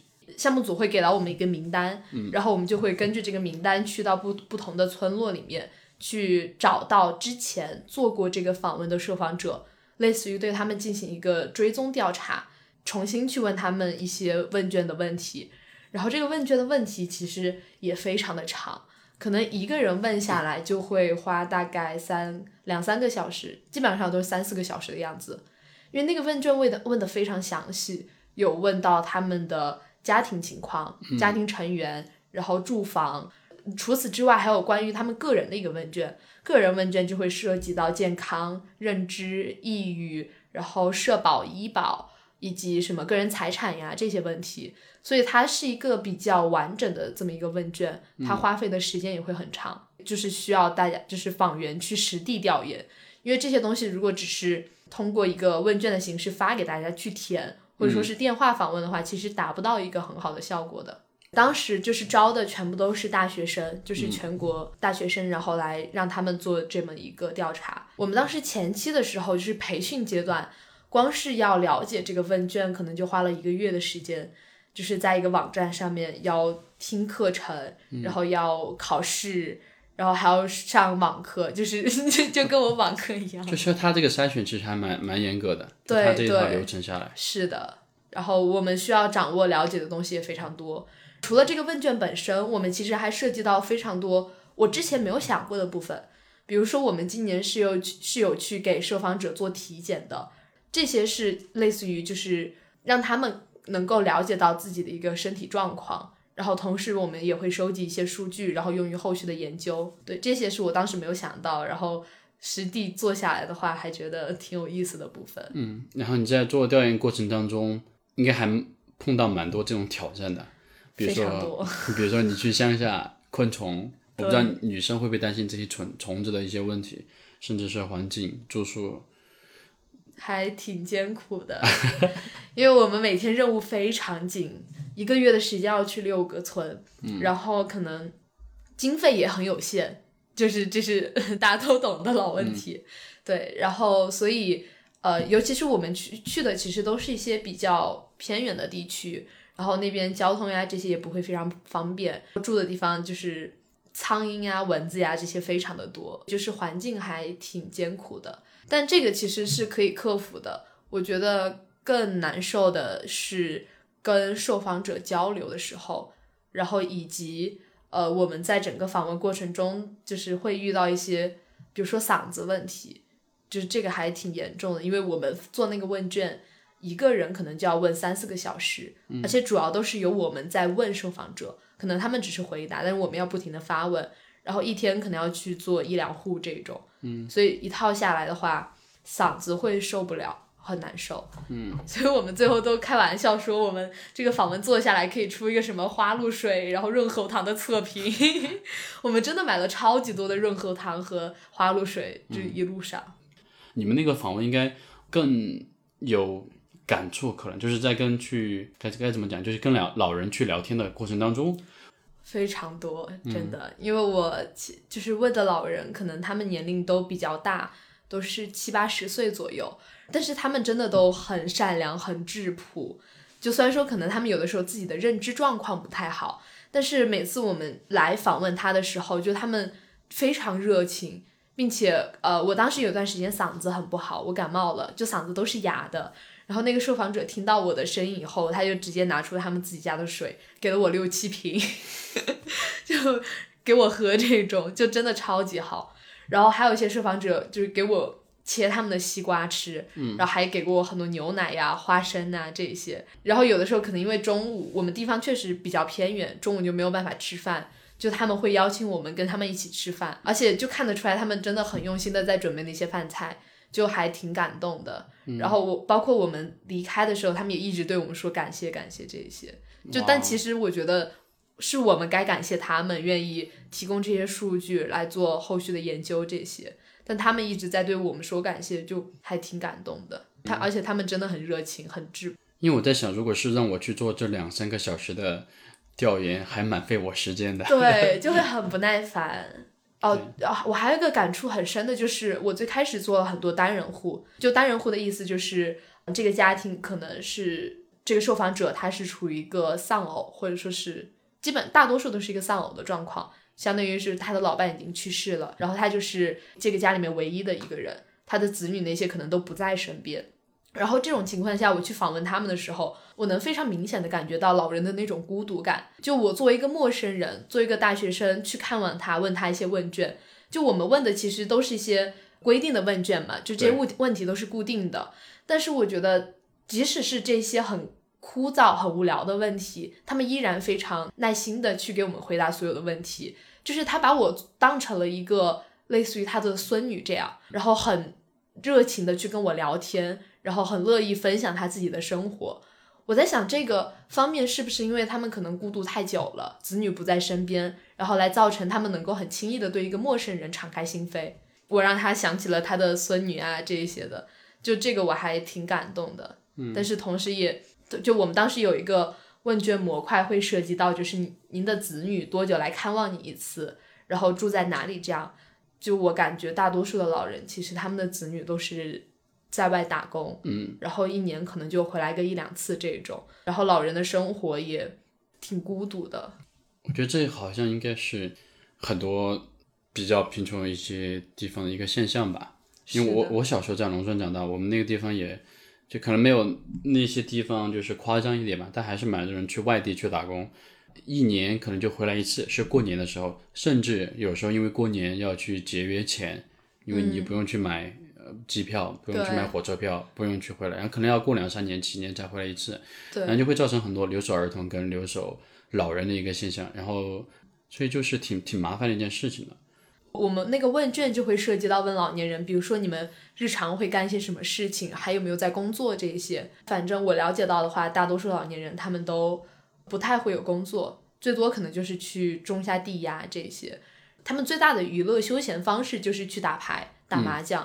项目组会给到我们一个名单，嗯，然后我们就会根据这个名单去到不不同的村落里面去找到之前做过这个访问的受访者，类似于对他们进行一个追踪调查，重新去问他们一些问卷的问题。然后这个问卷的问题其实也非常的长，可能一个人问下来就会花大概三两三个小时，基本上都是三四个小时的样子。因为那个问卷问的问的非常详细，有问到他们的家庭情况、家庭成员，然后住房，除此之外还有关于他们个人的一个问卷。个人问卷就会涉及到健康、认知、抑郁，然后社保、医保以及什么个人财产呀这些问题，所以它是一个比较完整的这么一个问卷，它花费的时间也会很长，嗯，就是需要大家就是访员去实地调研，因为这些东西如果只是通过一个问卷的形式发给大家去填，或者说是电话访问的话，嗯，其实达不到一个很好的效果的。当时就是招的全部都是大学生，就是全国大学生，然后来让他们做这么一个调查。我们当时前期的时候就是培训阶段，光是要了解这个问卷可能就花了一个月的时间，就是在一个网站上面要听课程，然后要考试，嗯，然后还要上网课，就是就跟我网课一样，就是他这个筛选其实还蛮蛮严格的，对，他这一套流程下来是的。然后我们需要掌握了解的东西也非常多，除了这个问卷本身，我们其实还涉及到非常多我之前没有想过的部分，比如说我们今年是有是有去给受访者做体检的，这些是类似于就是让他们能够了解到自己的一个身体状况，然后同时我们也会收集一些数据，然后用于后续的研究。对，这些是我当时没有想到，然后实地做下来的话还觉得挺有意思的部分。嗯，然后你在做调研过程当中应该还碰到蛮多这种挑战的，比如说非常多比如说你去乡下昆虫，我不知道女生会不会担心这些虫虫子的一些问题，甚至是环境住宿还挺艰苦的因为我们每天任务非常紧，一个月的时间要去六个村，嗯，然后可能经费也很有限，就是这是大家都懂的老问题，嗯，对。然后所以呃，尤其是我们去去的其实都是一些比较偏远的地区，然后那边交通呀这些也不会非常方便，住的地方就是苍蝇呀蚊子呀这些非常的多，就是环境还挺艰苦的。但这个其实是可以克服的，我觉得更难受的是跟受访者交流的时候，然后以及呃我们在整个访问过程中就是会遇到一些比如说嗓子问题，就是这个还挺严重的，因为我们做那个问卷一个人可能就要问三四个小时，而且主要都是由我们在问受访者，可能他们只是回答，但是我们要不停的发问，然后一天可能要去做一两户这种，嗯，所以一套下来的话嗓子会受不了，很难受，嗯，所以我们最后都开玩笑说我们这个访问做下来可以出一个什么花露水然后润喉糖的测评我们真的买了超级多的润喉糖和花露水，就一路上，嗯，你们那个访问应该更有感触，可能就是在跟去 该, 该怎么讲就是跟老老人去聊天的过程当中非常多，真的，嗯，因为我就是问的老人可能他们年龄都比较大，都是七八十岁左右，但是他们真的都很善良很质朴，就虽然说可能他们有的时候自己的认知状况不太好，但是每次我们来访问他的时候就他们非常热情，并且呃，我当时有段时间嗓子很不好，我感冒了就嗓子都是哑的，然后那个受访者听到我的声音以后，他就直接拿出他们自己家的水给了我六七瓶就给我喝，这种就真的超级好。然后还有一些受访者就是给我切他们的西瓜吃，嗯，然后还给过我很多牛奶呀花生啊这些。然后有的时候可能因为中午我们地方确实比较偏远，中午就没有办法吃饭，就他们会邀请我们跟他们一起吃饭，而且就看得出来他们真的很用心的在准备那些饭菜，就还挺感动的。然后我包括我们离开的时候他们也一直对我们说感谢感谢这些，就但其实我觉得是我们该感谢他们愿意提供这些数据来做后续的研究这些，但他们一直在对我们说感谢，就还挺感动的。他而且他们真的很热情很质朴，因为我在想如果是让我去做这两三个小时的调研还蛮费我时间的，对，就会很不耐烦哦，我还有一个感触很深的就是我最开始做了很多单人户，就单人户的意思就是这个家庭可能是这个受访者他是处于一个丧偶，或者说是基本大多数都是一个丧偶的状况，相当于是他的老伴已经去世了，然后他就是这个家里面唯一的一个人，他的子女那些可能都不在身边。然后这种情况下我去访问他们的时候，我能非常明显的感觉到老人的那种孤独感。就我作为一个陌生人，作为一个大学生去看望他，问他一些问卷，就我们问的其实都是一些规定的问卷嘛，就这些问题都是固定的，但是我觉得即使是这些很枯燥很无聊的问题，他们依然非常耐心的去给我们回答所有的问题。就是他把我当成了一个类似于他的孙女这样，然后很热情的去跟我聊天，然后很乐意分享他自己的生活。我在想这个方面是不是因为他们可能孤独太久了，子女不在身边，然后来造成他们能够很轻易的对一个陌生人敞开心扉。我让他想起了他的孙女啊这一些的，就这个我还挺感动的。嗯，但是同时也就我们当时有一个问卷模块会涉及到就是您的子女多久来看望你一次，然后住在哪里这样。就我感觉大多数的老人其实他们的子女都是在外打工，嗯，然后一年可能就回来个一两次这种，然后老人的生活也挺孤独的。我觉得这好像应该是很多比较贫穷的一些地方的一个现象吧。因为我我小时候在农村长大，我们那个地方也就可能没有那些地方就是夸张一点吧，但还是蛮多人去外地去打工，一年可能就回来一次，是过年的时候，甚至有时候因为过年要去节约钱，因为你不用去买机票，不用去买火车票，不用去回来，然后可能要过两三年七年才回来一次，然后就会造成很多留守儿童跟留守老人的一个现象，然后所以就是挺挺麻烦的一件事情的。我们那个问卷就会涉及到问老年人，比如说你们日常会干一些什么事情，还有没有在工作这一些。反正我了解到的话，大多数老年人他们都不太会有工作，最多可能就是去种下地呀这些。他们最大的娱乐休闲方式就是去打牌打麻将、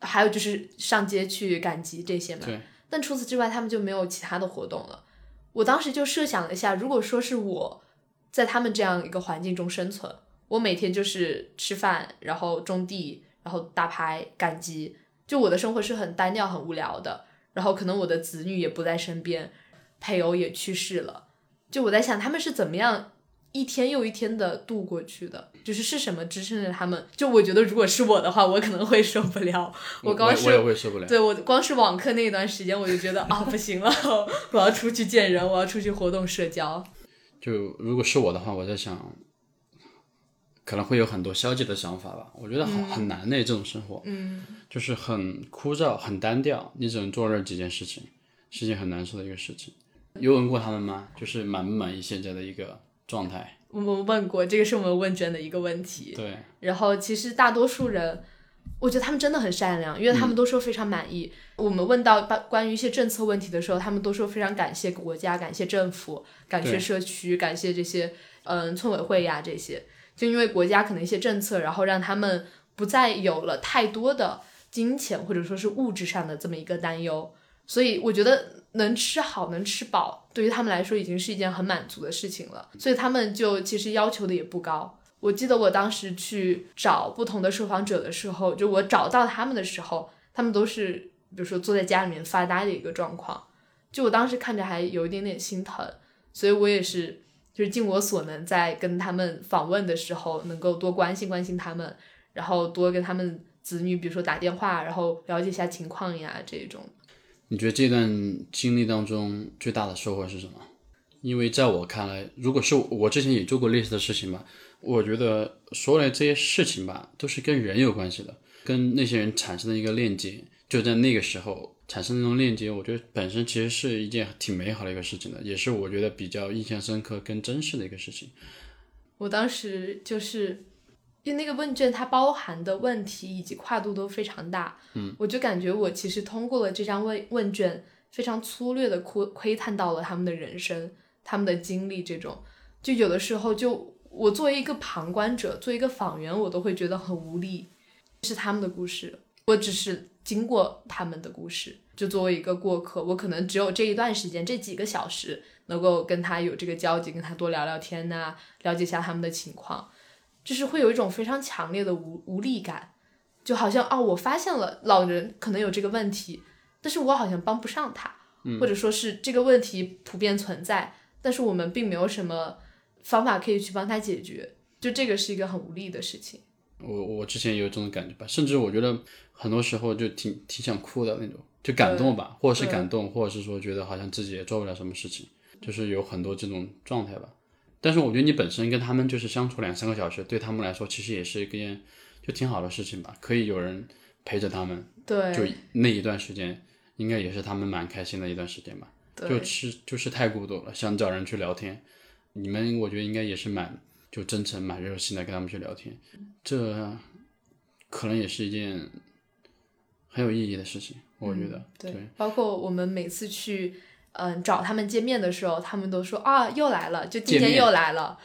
嗯、还有就是上街去赶集这些嘛。但除此之外他们就没有其他的活动了。我当时就设想了一下，如果说是我在他们这样一个环境中生存，我每天就是吃饭，然后种地，然后打牌赶集，就我的生活是很单调很无聊的。然后可能我的子女也不在身边，配偶也去世了，就我在想他们是怎么样一天又一天的度过去的，就是是什么支撑着他们。就我觉得如果是我的话，我可能会受不了。我光是 我, 我也会受不了。对，我光是网课那段时间我就觉得啊不行了，我要出去见人，我要出去活动社交。就如果是我的话，我在想可能会有很多消极的想法吧。我觉得很、嗯、很难的这种生活，嗯，就是很枯燥很单调，你只能做这几件事情，是件很难受的一个事情。有问过他们吗？就是满不满意现在的一个状态？我们问过，这个是我们问卷的一个问题。对。然后其实大多数人，我觉得他们真的很善良，因为他们都说非常满意。嗯、我们问到关于一些政策问题的时候，他们都说非常感谢国家、感谢政府、感谢社区、感谢这些嗯村委会呀这些。就因为国家可能一些政策，然后让他们不再有了太多的金钱或者说是物质上的这么一个担忧，所以我觉得能吃好能吃饱对于他们来说已经是一件很满足的事情了，所以他们就其实要求的也不高。我记得我当时去找不同的受访者的时候，就我找到他们的时候，他们都是比如说坐在家里面发呆的一个状况，就我当时看着还有一点点心疼，所以我也是就是尽我所能在跟他们访问的时候能够多关心关心他们，然后多跟他们子女比如说打电话，然后了解一下情况呀这种。你觉得这段经历当中最大的收获是什么？因为在我看来，如果是我之前也做过类似的事情吧，我觉得说来这些事情吧都是跟人有关系的，跟那些人产生的一个链接，就在那个时候产生那种链接，我觉得本身其实是一件挺美好的一个事情的，也是我觉得比较印象深刻跟真实的一个事情。我当时就是因为那个问卷它包含的问题以及跨度都非常大，嗯，我就感觉我其实通过了这张问问卷非常粗略的窥探到了他们的人生他们的经历这种。就有的时候就我作为一个旁观者作为一个访员我都会觉得很无力，这是他们的故事，我只是经过他们的故事，就作为一个过客，我可能只有这一段时间这几个小时能够跟他有这个交集，跟他多聊聊天啊，了解一下他们的情况，就是会有一种非常强烈的 无, 无力感，就好像哦，我发现了老人可能有这个问题，但是我好像帮不上他，或者说是这个问题普遍存在，但是我们并没有什么方法可以去帮他解决，就这个是一个很无力的事情。我我之前也有这种感觉吧，甚至我觉得很多时候就挺挺想哭的那种，就感动吧，或者是感动，或者是说觉得好像自己也做不了什么事情，就是有很多这种状态吧。但是我觉得你本身跟他们就是相处两三个小时，对他们来说其实也是一件就挺好的事情吧，可以有人陪着他们，对，就那一段时间应该也是他们蛮开心的一段时间吧。对，就是就是太孤独了，想找人去聊天。你们我觉得应该也是蛮就真诚蛮热心的跟他们去聊天，这可能也是一件很有意义的事情，我觉得、嗯、对, 对包括我们每次去嗯，找他们见面的时候，他们都说啊，又来了，就今年又来了。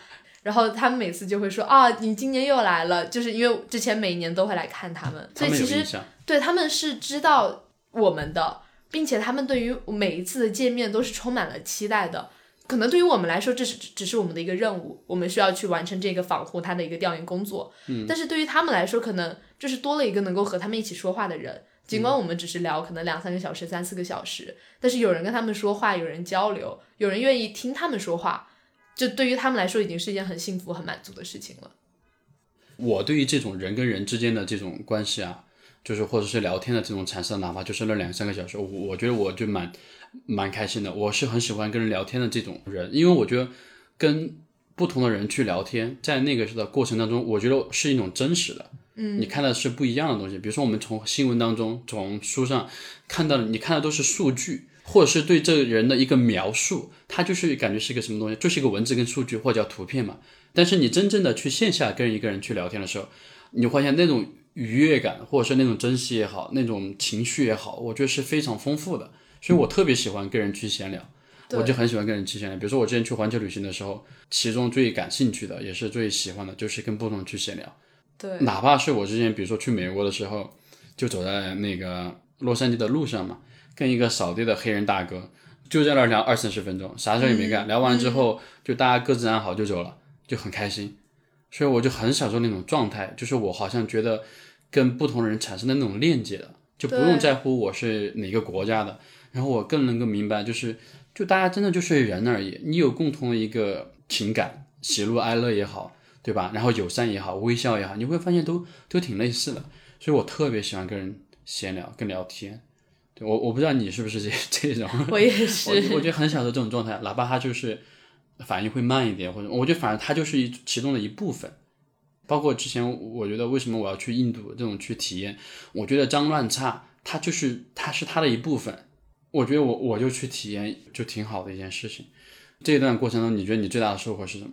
然后他们每次就会说啊，你今年又来了，就是因为之前每一年都会来看他们，所以其实对他们是知道我们的，并且他们对于每一次的见面都是充满了期待的。可能对于我们来说，这是只是我们的一个任务，我们需要去完成这个访护他的一个调研工作。嗯，但是对于他们来说，可能就是多了一个能够和他们一起说话的人。尽管我们只是聊可能两三个小时三四个小时，但是有人跟他们说话，有人交流，有人愿意听他们说话，就对于他们来说已经是一件很幸福很满足的事情了。我对于这种人跟人之间的这种关系啊，就是或者是聊天的这种产生，哪怕就是那两三个小时， 我, 我觉得我就蛮蛮开心的。我是很喜欢跟人聊天的这种人，因为我觉得跟不同的人去聊天，在那个的过程当中，我觉得是一种真实的，你看的是不一样的东西。比如说我们从新闻当中，从书上看到的，你看的都是数据，或者是对这个人的一个描述，它就是感觉是一个什么东西，就是一个文字跟数据，或者叫图片嘛。但是你真正的去线下跟一个人去聊天的时候，你会发现那种愉悦感，或者是那种珍惜也好，那种情绪也好，我觉得是非常丰富的。所以我特别喜欢跟人去闲聊，我就很喜欢跟人去闲聊。比如说我之前去环球旅行的时候，其中最感兴趣的也是最喜欢的就是跟不同人去闲聊。对，哪怕是我之前比如说去美国的时候，就走在那个洛杉矶的路上嘛，跟一个扫地的黑人大哥就在那聊二三十分钟，啥事也没干、嗯、聊完之后、嗯、就大家各自安好就走了，就很开心。所以我就很享受那种状态，就是我好像觉得跟不同人产生的那种链接了，就不用在乎我是哪个国家的，然后我更能够明白，就是就大家真的就是人而已，你有共同的一个情感，喜怒哀乐也好，对吧，然后友善也好，微笑也好，你会发现都都挺类似的。所以我特别喜欢跟人闲聊跟聊天。对，我我不知道你是不是 这, 这种我也是我, 我觉得很享受这种状态，哪怕他就是反应会慢一点，或者我觉得反而他就是一其中的一部分。包括之前我觉得为什么我要去印度这种去体验，我觉得脏乱差他就是他是他的一部分，我觉得我我就去体验就挺好的一件事情。这一段过程中，你觉得你最大的收获是什么？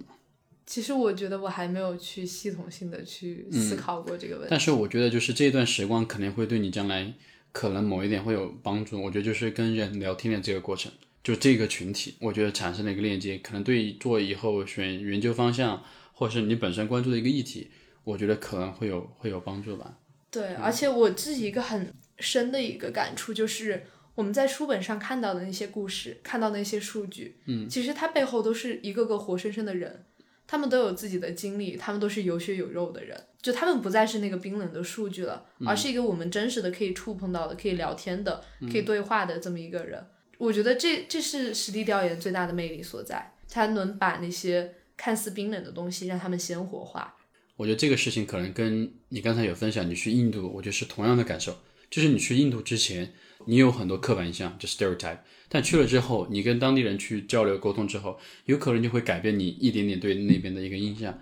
其实我觉得我还没有去系统性的去思考过这个问题、嗯、但是我觉得就是这段时光肯定会对你将来可能某一点会有帮助。我觉得就是跟人聊天的这个过程，就这个群体我觉得产生了一个链接，可能对做以后选研究方向或是你本身关注的一个议题，我觉得可能会有会有帮助吧。对、嗯、而且我自己一个很深的一个感触就是我们在书本上看到的那些故事，看到的那些数据，嗯，其实它背后都是一个个活生生的人，他们都有自己的经历，他们都是有血有肉的人，就他们不再是那个冰冷的数据了、嗯、而是一个我们真实的可以触碰到的，可以聊天的、嗯、可以对话的这么一个人。我觉得这这是实地调研最大的魅力所在，它能把那些看似冰冷的东西让他们鲜活化。我觉得这个事情可能跟你刚才有分享你去印度，我觉得是同样的感受，就是你去印度之前你有很多刻板印象，就 stereotype， 但去了之后你跟当地人去交流沟通之后，有可能就会改变你一点点对那边的一个印象。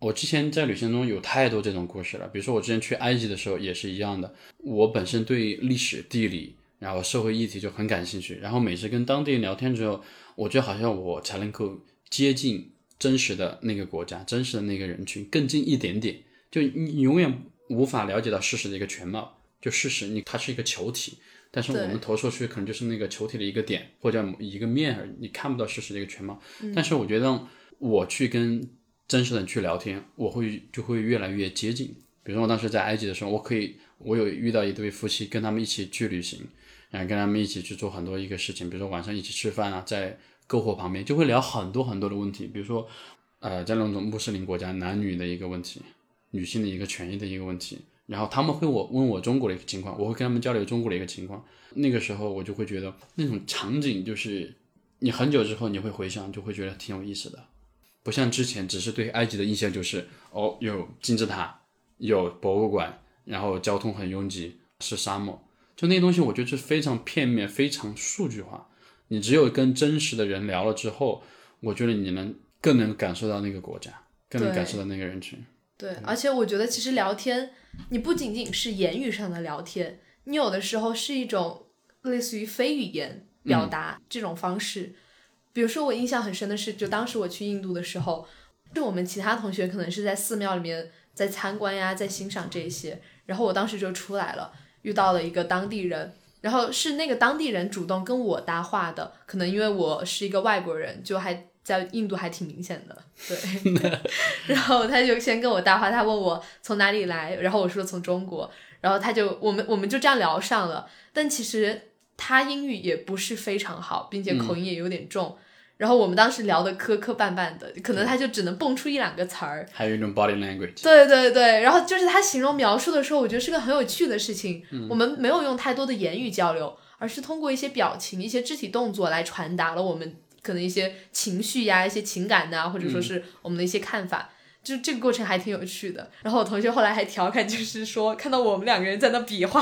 我之前在旅行中有太多这种故事了，比如说我之前去埃及的时候也是一样的，我本身对历史地理然后社会议题就很感兴趣，然后每次跟当地人聊天之后，我觉得好像我才能够接近真实的那个国家，真实的那个人群更近一点点。就你永远无法了解到事实的一个全貌，就事实你它是一个球体，但是我们投射去可能就是那个球体的一个点或者一个面而已，你看不到事实的一个全貌、嗯、但是我觉得我去跟真实的人去聊天，我会就会越来越接近。比如说我当时在埃及的时候，我可以我有遇到一对夫妻，跟他们一起去旅行，然后跟他们一起去做很多一个事情，比如说晚上一起吃饭啊，在篝火旁边就会聊很多很多的问题，比如说呃，在那种穆斯林国家男女的一个问题，女性的一个权益的一个问题，然后他们会我问我中国的一个情况，我会跟他们交流中国的一个情况。那个时候我就会觉得那种场景就是你很久之后你会回想，就会觉得挺有意思的。不像之前只是对埃及的印象就是哦，有金字塔，有博物馆，然后交通很拥挤，是沙漠，就那些东西我觉得是非常片面，非常数据化。你只有跟真实的人聊了之后，我觉得你能更能感受到那个国家，更能感受到那个人群。对，而且我觉得其实聊天你不仅仅是言语上的聊天，你有的时候是一种类似于非语言表达这种方式、嗯、比如说我印象很深的是，就当时我去印度的时候，就我们其他同学可能是在寺庙里面在参观呀，在欣赏这些，然后我当时就出来了，遇到了一个当地人，然后是那个当地人主动跟我搭话的，可能因为我是一个外国人，就还在印度还挺明显的，对然后他就先跟我搭话，他问我从哪里来，然后我说从中国，然后他就我们我们就这样聊上了。但其实他英语也不是非常好，并且口音也有点重、嗯、然后我们当时聊的磕磕绊绊的，可能他就只能蹦出一两个词儿，还有一种 body language。 对对对，然后就是他形容描述的时候，我觉得是个很有趣的事情、嗯、我们没有用太多的言语交流，而是通过一些表情，一些肢体动作来传达了我们可能一些情绪呀、啊、一些情感呐、啊，或者说是我们的一些看法、嗯、就这个过程还挺有趣的。然后我同学后来还调侃，就是说看到我们两个人在那比划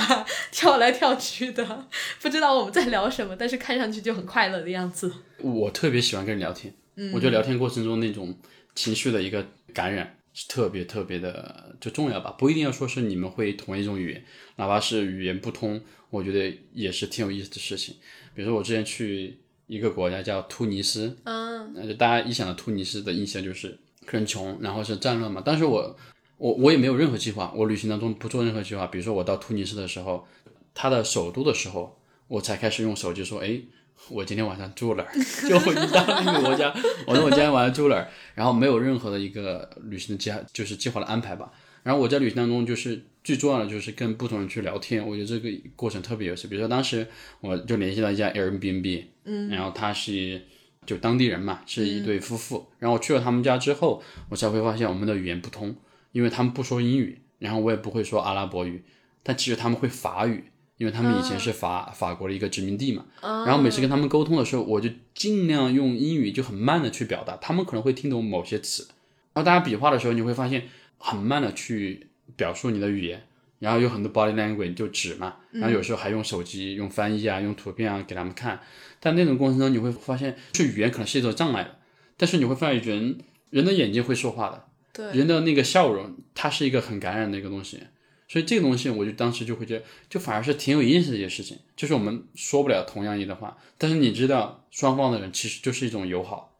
跳来跳去的，不知道我们在聊什么，但是看上去就很快乐的样子。我特别喜欢跟人聊天、嗯、我觉得聊天过程中那种情绪的一个感染是特别特别的就重要吧。不一定要说是你们会同一种语言，哪怕是语言不通，我觉得也是挺有意思的事情。比如说我之前去一个国家叫突尼斯，嗯，就大家一想到突尼斯的印象就是很穷，然后是战乱嘛。但是我我我也没有任何计划，我旅行当中不做任何计划。比如说我到突尼斯的时候，它的首都的时候，我才开始用手机说，哎，我今天晚上住哪儿？就我一到那个国家，我说我今天晚上住哪儿，然后没有任何的一个旅行的计划，就是计划的安排吧。然后我在旅行当中就是最重要的就是跟不同人去聊天，我觉得这个过程特别有趣。比如说当时我就联系到一家 Airbnb， 嗯，然后他是就当地人嘛，是一对夫妇、嗯、然后我去了他们家之后，我才会发现我们的语言不通，因为他们不说英语，然后我也不会说阿拉伯语，但其实他们会法语，因为他们以前是法、啊、法国的一个殖民地嘛、啊、然后每次跟他们沟通的时候，我就尽量用英语就很慢的去表达，他们可能会听懂某些词，然后大家比划的时候你会发现很慢的去表述你的语言，然后有很多 body language 就指嘛，然后有时候还用手机用翻译啊，用图片啊给他们看。但那种过程中你会发现是语言可能是一种障碍的，但是你会发现人人的眼睛会说话的，对，人的那个笑容它是一个很感染的一个东西。所以这个东西我就当时就会觉得就反而是挺有意思的一些事情，就是我们说不了同样一的话，但是你知道双方的人其实就是一种友好。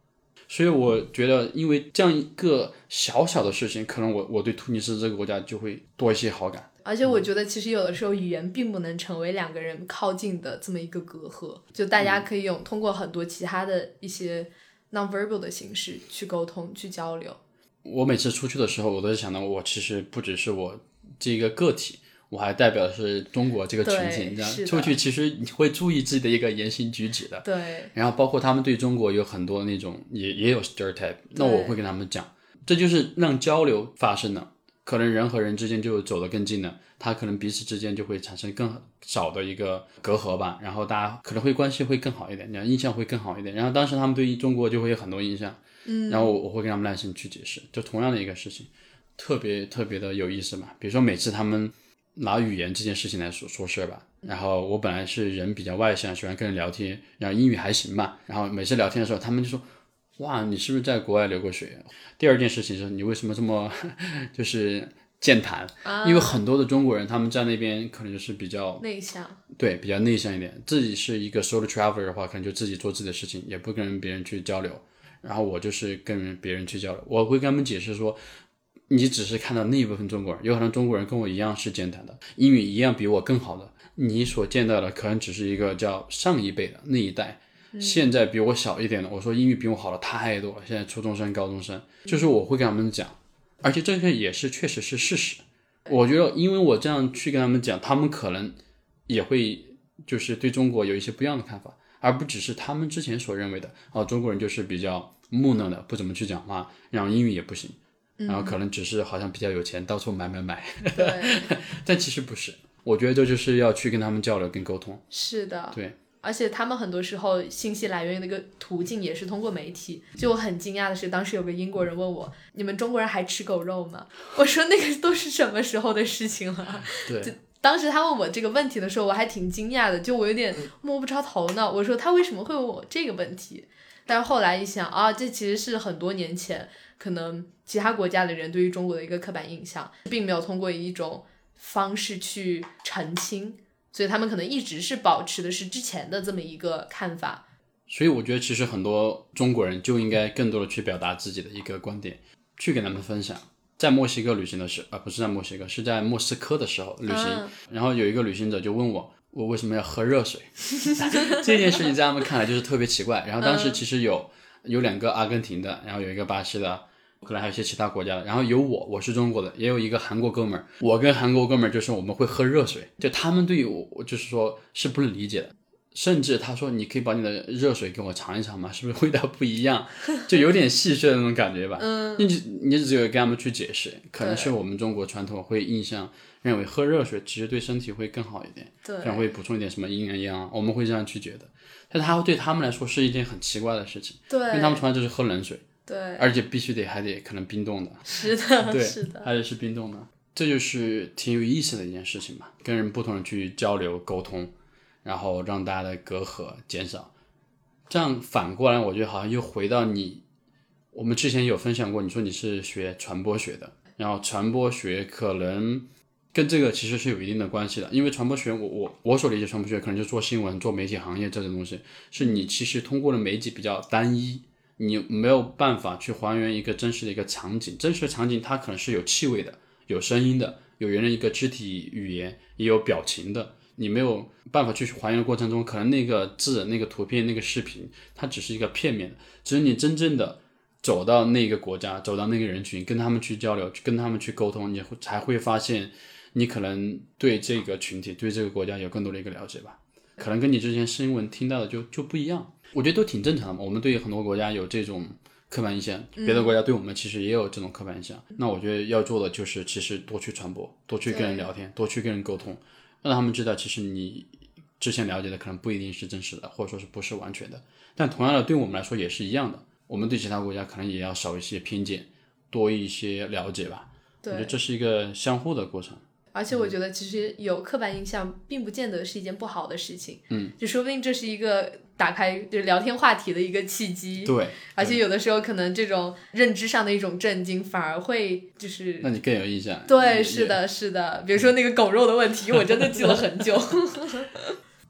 所以我觉得因为这样一个小小的事情，可能我我对突尼斯这个国家就会多一些好感。而且我觉得其实有的时候语言并不能成为两个人靠近的这么一个隔阂，就大家可以用通过很多其他的一些 non-verbal 的形式去沟通去交流。我每次出去的时候我都是想到我其实不只是我这个个体，我还代表的是中国这个群体，你知道，出去其实你会注意自己的一个言行举止的。对。然后包括他们对中国有很多那种也也有 stereotype， 那我会跟他们讲，这就是让交流发生的，可能人和人之间就走得更近了，他可能彼此之间就会产生更少的一个隔阂吧，然后大家可能会关系会更好一点，印象会更好一点。然后当时他们对中国就会有很多印象，嗯，然后我会跟他们耐心去解释，就同样的一个事情，特别特别的有意思嘛。比如说每次他们拿语言这件事情来说说事吧，然后我本来是人比较外向，喜欢跟人聊天，然后英语还行吧，然后每次聊天的时候他们就说，哇，你是不是在国外留过学？第二件事情是你为什么这么就是健谈、啊、因为很多的中国人他们在那边可能就是比较内向，对，比较内向一点，自己是一个 solo traveler 的话，可能就自己做自己的事情，也不跟别人去交流。然后我就是跟别人去交流，我会跟他们解释说，你只是看到那一部分中国人，有很多中国人跟我一样是健谈的，英语一样比我更好的，你所见到的可能只是一个叫上一辈的那一代、嗯、现在比我小一点的，我说英语比我好的太多了，现在初中生高中生，就是我会跟他们讲，而且这个也是确实是事实。我觉得因为我这样去跟他们讲，他们可能也会就是对中国有一些不一样的看法，而不只是他们之前所认为的、啊、中国人就是比较木讷的，不怎么去讲话，然后英语也不行。然后可能只是好像比较有钱，到处买买买，但其实不是。我觉得这就是要去跟他们交流跟沟通。是的，对，而且他们很多时候信息来源的一个途径也是通过媒体。就我很惊讶的是，当时有个英国人问我，你们中国人还吃狗肉吗？我说那个都是什么时候的事情了。对，当时他问我这个问题的时候，我还挺惊讶的，就我有点摸不着头脑。我说他为什么会问我这个问题？但是后来一想啊，这其实是很多年前可能其他国家的人对于中国的一个刻板印象，并没有通过一种方式去澄清，所以他们可能一直是保持的是之前的这么一个看法。所以我觉得其实很多中国人就应该更多的去表达自己的一个观点，去给他们分享。在墨西哥旅行的时候、呃、不是在墨西哥，是在莫斯科的时候旅行、嗯、然后有一个旅行者就问我，我为什么要喝热水这件事情在他们看来就是特别奇怪。然后当时其实有、嗯、有两个阿根廷的，然后有一个巴西的，可能还有一些其他国家的，然后有我，我是中国的，也有一个韩国哥们儿。我跟韩国哥们儿就是我们会喝热水，就他们对于我就是说是不能理解的，甚至他说你可以把你的热水给我尝一尝吗？是不是味道不一样？就有点戏谑的那种感觉吧。嗯，你你只有跟他们去解释，可能是我们中国传统会印象认为喝热水其实对身体会更好一点，对，然后会补充一点什么营养，我们会这样去觉得，但他对他们来说是一件很奇怪的事情，对，因为他们从来就是喝冷水。对，而且必须得还得可能冰冻的。是的，对，是的，还得是冰冻的。这就是挺有意思的一件事情吧，跟人不同人去交流沟通，然后让大家的隔阂减少。这样反过来，我觉得好像又回到你，我们之前有分享过，你说你是学传播学的，然后传播学可能跟这个其实是有一定的关系的，因为传播学，我我我所理解传播学可能就做新闻、做媒体行业这种东西，是你其实通过了媒体比较单一。你没有办法去还原一个真实的一个场景，真实的场景它可能是有气味的，有声音的，有人的一个肢体语言，也有表情的，你没有办法去还原的过程中，可能那个字、那个图片、那个视频，它只是一个片面的。只有你真正的走到那个国家，走到那个人群，跟他们去交流，跟他们去沟通，你才会发现你可能对这个群体、对这个国家有更多的一个了解吧，可能跟你之前新闻听到的就就不一样。我觉得都挺正常的嘛，我们对很多国家有这种刻板印象，别的国家对我们其实也有这种刻板印象、嗯、那我觉得要做的就是其实多去传播，多去跟人聊天，多去跟人沟通，让他们知道其实你之前了解的可能不一定是真实的，或者说是不是完全的。但同样的，对我们来说也是一样的，我们对其他国家可能也要少一些偏见，多一些了解吧。对，我觉得这是一个相互的过程。而且我觉得其实有刻板印象并不见得是一件不好的事情，嗯，就说不定这是一个打开就是聊天话题的一个契机。 对, 对，而且有的时候可能这种认知上的一种震惊反而会就是那你更有印象。对，是的是的，比如说那个狗肉的问题我真的记了很久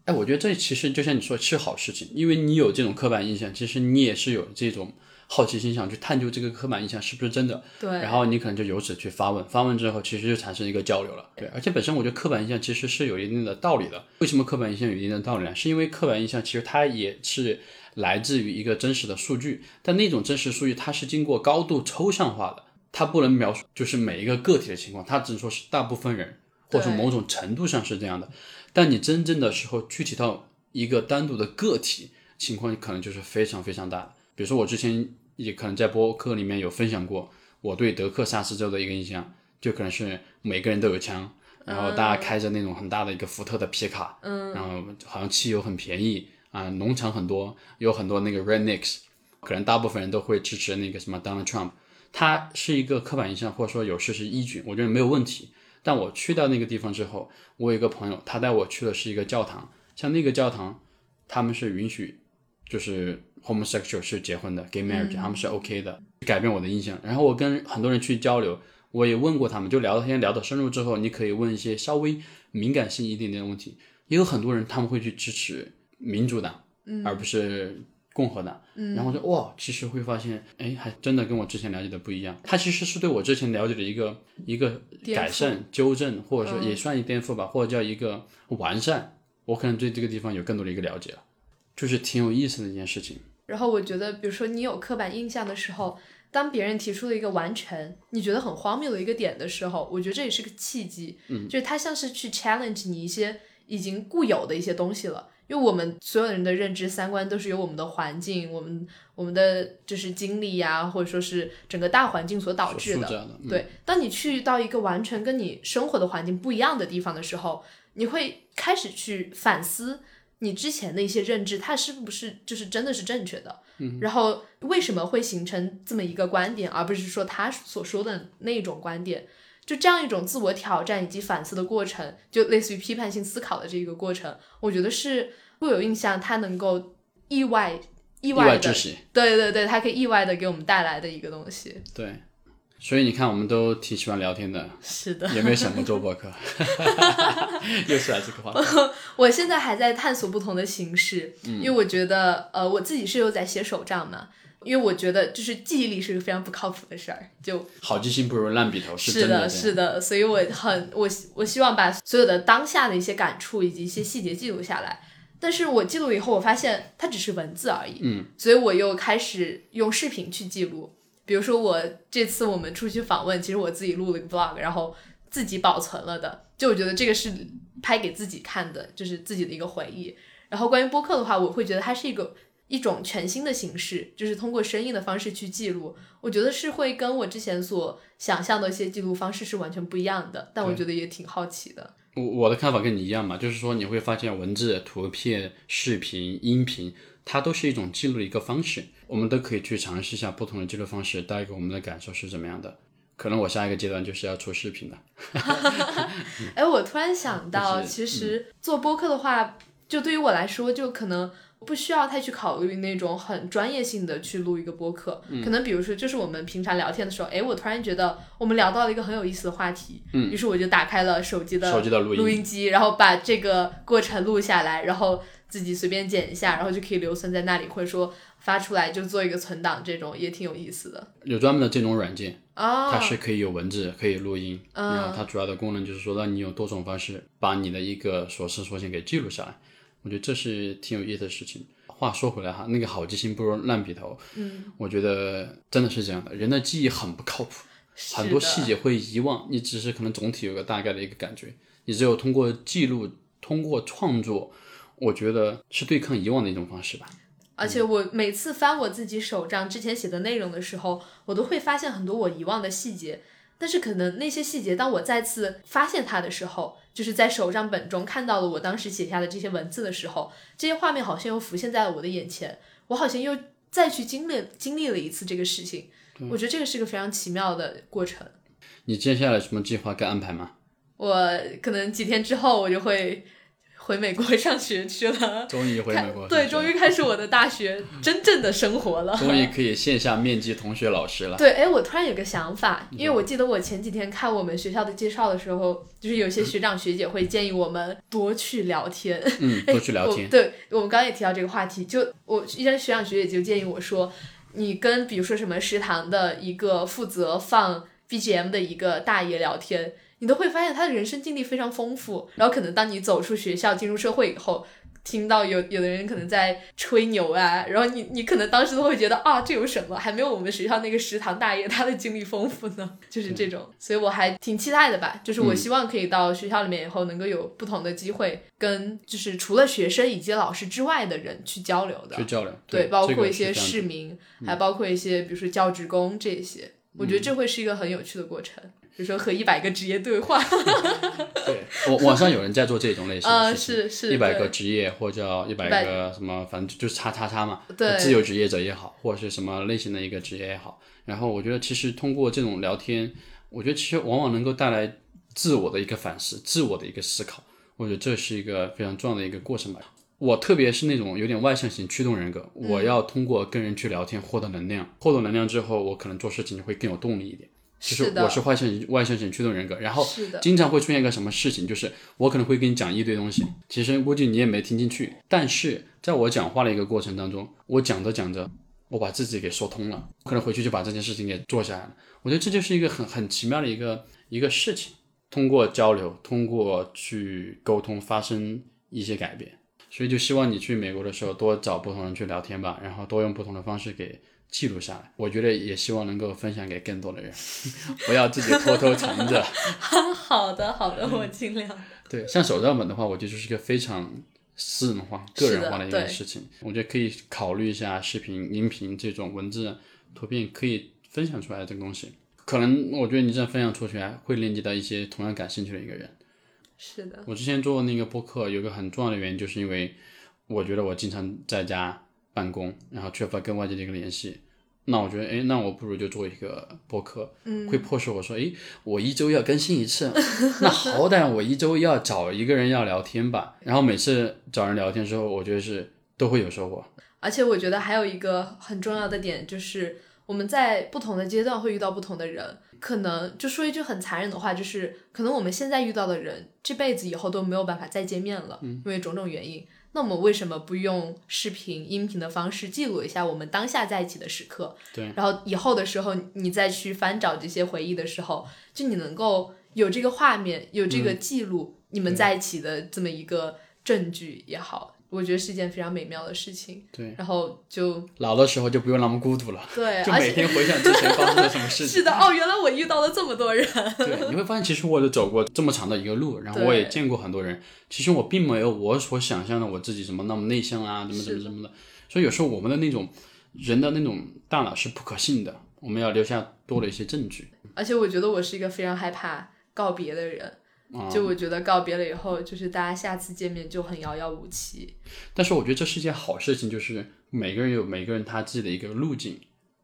哎，我觉得这其实就像你说是好事情，因为你有这种刻板印象，其实你也是有这种好奇心想去探究这个刻板印象是不是真的。对，然后你可能就由此去发问，发问之后其实就产生一个交流了。对，而且本身我觉得刻板印象其实是有一定的道理的。为什么刻板印象有一定的道理呢？是因为刻板印象其实它也是来自于一个真实的数据，但那种真实数据它是经过高度抽象化的，它不能描述就是每一个个体的情况，它只能说是大部分人或者某种程度上是这样的，但你真正的时候具体到一个单独的个体情况可能就是非常非常大的。比如说我之前也可能在播客里面有分享过，我对德克萨斯州的一个印象就可能是每个人都有枪，然后大家开着那种很大的一个福特的皮卡，嗯，然后好像汽油很便宜啊、呃，农场很多，有很多那个 rednecks， 可能大部分人都会支持那个什么 Donald Trump， 他是一个刻板印象或者说有事实依据，我觉得没有问题。但我去到那个地方之后，我有一个朋友他带我去的是一个教堂，像那个教堂他们是允许就是 homosexual 是结婚的 gay marriage、嗯、他们是 OK 的，改变我的印象。然后我跟很多人去交流，我也问过他们，就聊天聊得深入之后，你可以问一些稍微敏感性一点点的问题。也有很多人他们会去支持民主党、嗯、而不是共和党、嗯、然后我说哇，其实会发现哎，还真的跟我之前了解的不一样。他其实是对我之前了解的一个一个改善纠正，或者说也算一颠覆吧、嗯、或者叫一个完善，我可能对这个地方有更多的一个了解了，就是挺有意思的一件事情。然后我觉得比如说你有刻板印象的时候，当别人提出了一个完全你觉得很荒谬的一个点的时候，我觉得这也是个契机、嗯、就是他像是去 challenge 你一些已经固有的一些东西了。因为我们所有人的认知三观都是由我们的环境我们我们的就是经历呀、啊，或者说是整个大环境所导致的、嗯、对，当你去到一个完全跟你生活的环境不一样的地方的时候，你会开始去反思你之前的一些认知它是不是就是真的是正确的、嗯、然后为什么会形成这么一个观点，而不是说他所说的那一种观点。就这样一种自我挑战以及反思的过程，就类似于批判性思考的这个过程，我觉得是固有印象它能够意外意外的意外之喜，对对对，它可以意外的给我们带来的一个东西。对，所以你看我们都挺喜欢聊天的，是的，也没有想过做播客又是来这个话题我现在还在探索不同的形式、嗯、因为我觉得呃，我自己是有在写手账嘛，因为我觉得就是记忆力是个非常不靠谱的事儿，就好记性不如烂笔头，是真的，是的，是的。所以我很我我希望把所有的当下的一些感触以及一些细节记录下来，但是我记录以后我发现它只是文字而已，嗯，所以我又开始用视频去记录。比如说我这次我们出去访问，其实我自己录了一个 vlog， 然后自己保存了的，就我觉得这个是拍给自己看的，就是自己的一个回忆。然后关于播客的话，我会觉得它是一个一种全新的形式，就是通过声音的方式去记录，我觉得是会跟我之前所想象的一些记录方式是完全不一样的，但我觉得也挺好奇的。我我的看法跟你一样嘛，就是说你会发现文字、图片、视频、音频，它都是一种记录的一个方式，我们都可以去尝试一下不同的记录方式，带给我们的感受是怎么样的。可能我下一个阶段就是要出视频的哎，我突然想到、嗯、其实做播客的话，就对于我来说就可能不需要太去考虑那种很专业性的去录一个播客、嗯、可能比如说就是我们平常聊天的时候，哎，我突然觉得我们聊到了一个很有意思的话题、嗯、于是我就打开了手机的手机的录音机，然后把这个过程录下来，然后自己随便剪一下，然后就可以留存在那里，或者说发出来就做一个存档，这种也挺有意思的。有专门的这种软件、哦、它是可以有文字可以录音、嗯、然后它主要的功能就是说让你有多种方式把你的一个所思所想给记录下来，我觉得这是挺有意思的事情。话说回来哈，那个好记性不如烂笔头，嗯，我觉得真的是这样的，人的记忆很不靠谱，很多细节会遗忘，你只是可能总体有个大概的一个感觉，你只有通过记录，通过创作，我觉得是对抗遗忘的一种方式吧。而且我每次翻我自己手账之前写的内容的时候，我都会发现很多我遗忘的细节，但是可能那些细节当我再次发现它的时候，就是在手账本中看到了我当时写下的这些文字的时候，这些画面好像又浮现在了我的眼前，我好像又再去经历经历了一次这个事情，我觉得这个是个非常奇妙的过程。你接下来什么计划该安排吗？我可能几天之后我就会回美国上学去了，终于回美国，对，终于开始我的大学真正的生活了，终于可以线下面基同学老师了。对，哎，我突然有个想法，因为我记得我前几天看我们学校的介绍的时候，就是有些学长学姐会建议我们多去聊天，嗯，多去聊天。我对，我们刚刚也提到这个话题，就我一些学长学姐就建议我说，你跟比如说什么食堂的一个负责放 B G M 的一个大爷聊天，你都会发现他的人生经历非常丰富，然后可能当你走出学校进入社会以后，听到有有的人可能在吹牛啊，然后你你可能当时都会觉得啊，这有什么，还没有我们学校那个食堂大爷他的经历丰富呢，就是这种、嗯、所以我还挺期待的吧，就是我希望可以到学校里面以后能够有不同的机会跟就是除了学生以及老师之外的人去交流的去交流 对, 对包括一些市民、这个、还包括一些比如说教职工这些、嗯、我觉得这会是一个很有趣的过程，比如说和一百个职业对话对，网上有人在做这种类型的事情、呃、是是一百个职业或叫一百个什么，反正就是叉叉叉嘛，对，自由职业者也好，或者是什么类型的一个职业也好，然后我觉得其实通过这种聊天，我觉得其实往往能够带来自我的一个反思，自我的一个思考，我觉得这是一个非常重要的一个过程吧。我特别是那种有点外向型驱动人格，我要通过跟人去聊天获得能量、嗯、获得能量之后我可能做事情会更有动力一点，就是我是外向外向型驱动人格，然后经常会出现一个什么事情，就是我可能会跟你讲一堆东西，其实估计你也没听进去，但是在我讲话的一个过程当中，我讲着讲着我把自己给说通了，可能回去就把这件事情给做下来了。我觉得这就是一个很很奇妙的一个一个事情，通过交流，通过去沟通发生一些改变，所以就希望你去美国的时候多找不同人去聊天吧，然后多用不同的方式给记录下来，我觉得也希望能够分享给更多的人，不要自己偷偷藏着。好的好的，我尽量。对，像手账本的话，我觉得就是一个非常私人化个人化的一个事情，我觉得可以考虑一下视频音频这种文字图片可以分享出来的这个东西，可能我觉得你这样分享出去会连接到一些同样感兴趣的一个人。是的，我之前做那个播客有个很重要的原因，就是因为我觉得我经常在家办公，然后缺乏跟外界的一个联系，那我觉得诶那我不如就做一个播客、嗯、会迫使我说诶我一周要更新一次那好歹我一周要找一个人要聊天吧，然后每次找人聊天之后我觉得是都会有收获。而且我觉得还有一个很重要的点，就是我们在不同的阶段会遇到不同的人，可能就说一句很残忍的话，就是可能我们现在遇到的人这辈子以后都没有办法再见面了、嗯、因为种种原因，那我们为什么不用视频音频的方式记录一下我们当下在一起的时刻，对，然后以后的时候你再去翻找这些回忆的时候，就你能够有这个画面有这个记录、嗯、你们在一起的这么一个证据也好，我觉得是一件非常美妙的事情。对，然后就老的时候就不用那么孤独了，对，就每天回想之前发生了什么事情是的，哦，原来我遇到了这么多人对，你会发现其实我也走过这么长的一个路，然后我也见过很多人，其实我并没有我所想象的我自己什么那么内向啊，怎么怎么怎么的，所以有时候我们的那种人的那种大脑是不可信的，我们要留下多的一些证据。而且我觉得我是一个非常害怕告别的人，就我觉得告别了以后就是大家下次见面就很遥遥无期，但是我觉得这是一件好事情，就是每个人有每个人他自己的一个路径，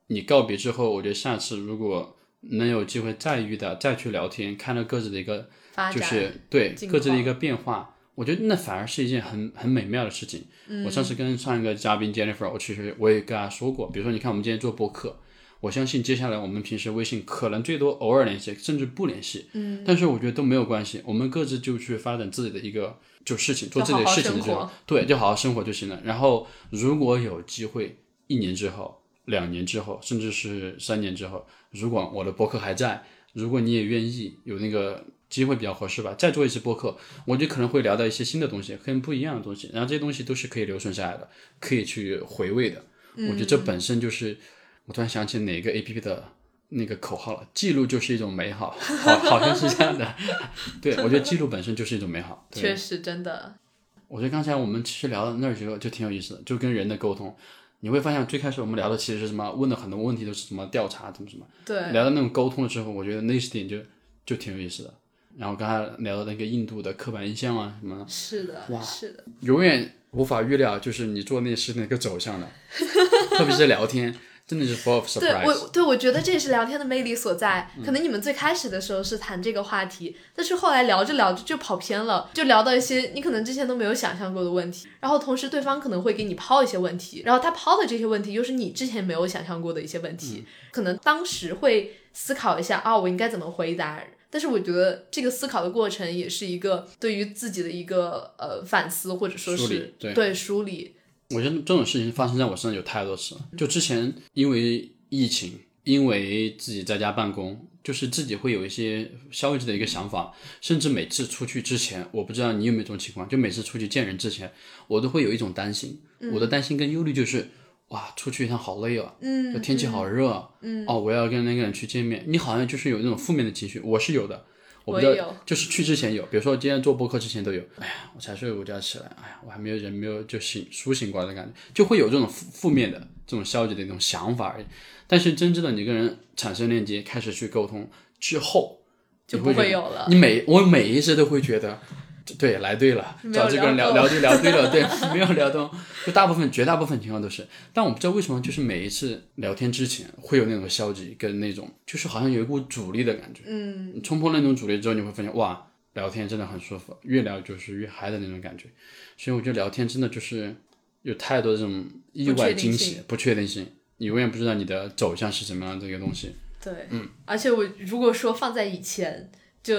你告别之后我觉得下次如果能有机会再遇到再去聊天，看到各自的一个就是对各自的一个变化，我觉得那反而是一件很很美妙的事情、嗯、我上次跟上一个嘉宾 Jennifer 我其实我也跟他说过，比如说你看我们今天做播客，我相信接下来我们平时微信可能最多偶尔联系甚至不联系、嗯、但是我觉得都没有关系，我们各自就去发展自己的一个就事情，做自己的事情的时候，好好对就好好生活就行了，然后如果有机会一年之后两年之后甚至是三年之后，如果我的博客还在，如果你也愿意有那个机会比较合适吧，再做一次播客，我觉得可能会聊到一些新的东西，很不一样的东西，然后这些东西都是可以留存下来的，可以去回味的、嗯、我觉得这本身就是我突然想起哪个 A P P 的那个口号了，记录就是一种美好，好好像是这样的对，我觉得记录本身就是一种美好，对，确实真的。我觉得刚才我们其实聊到那儿就就挺有意思的，就跟人的沟通，你会发现最开始我们聊的其实是什么，问的很多问题都是什么调查怎么什么，对，聊到那种沟通的时候我觉得那些点就就挺有意思的。然后刚才聊到那个印度的刻板印象啊什么，是的哇是的，永远无法预料就是你做那些事情的一个走向的特别是聊天真的是 full of surprise。 对，我对我觉得这也是聊天的魅力所在，可能你们最开始的时候是谈这个话题、嗯、但是后来聊着聊着就跑偏了，就聊到一些你可能之前都没有想象过的问题，然后同时对方可能会给你抛一些问题，然后他抛的这些问题又是你之前没有想象过的一些问题、嗯、可能当时会思考一下啊、哦，我应该怎么回答，但是我觉得这个思考的过程也是一个对于自己的一个呃反思，或者说是梳理，对，对梳理。我觉得这种事情发生在我身上有太多次了，就之前因为疫情，因为自己在家办公，就是自己会有一些消极的一个想法，甚至每次出去之前，我不知道你有没有这种情况，就每次出去见人之前我都会有一种担心、嗯、我的担心跟忧虑就是哇出去一趟好累啊，嗯，天气好热啊、嗯嗯哦、我要跟那个人去见面，你好像就是有那种负面的情绪，我是有的，我不知道，我有，就是去之前有，比如说今天做播客之前都有，哎呀我才睡午觉起来，哎呀我还没有人没有就醒苏醒过来的感觉，就会有这种负面的这种消极的一种想法而已。但是真正的你跟人产生链接开始去沟通之后就不会有了，你每我每一次都会觉得对来对了，找这个人聊聊就聊对了对没有聊动，就大部分绝大部分情况都是，但我不知道为什么就是每一次聊天之前会有那种消极跟那种就是好像有一股阻力的感觉，嗯，你冲破那种阻力之后你会发现哇聊天真的很舒服，越聊就是越嗨的那种感觉，所以我觉得聊天真的就是有太多这种意外惊喜不确定性，你永远不知道你的走向是什么样的这个东西，对嗯，而且我如果说放在以前，就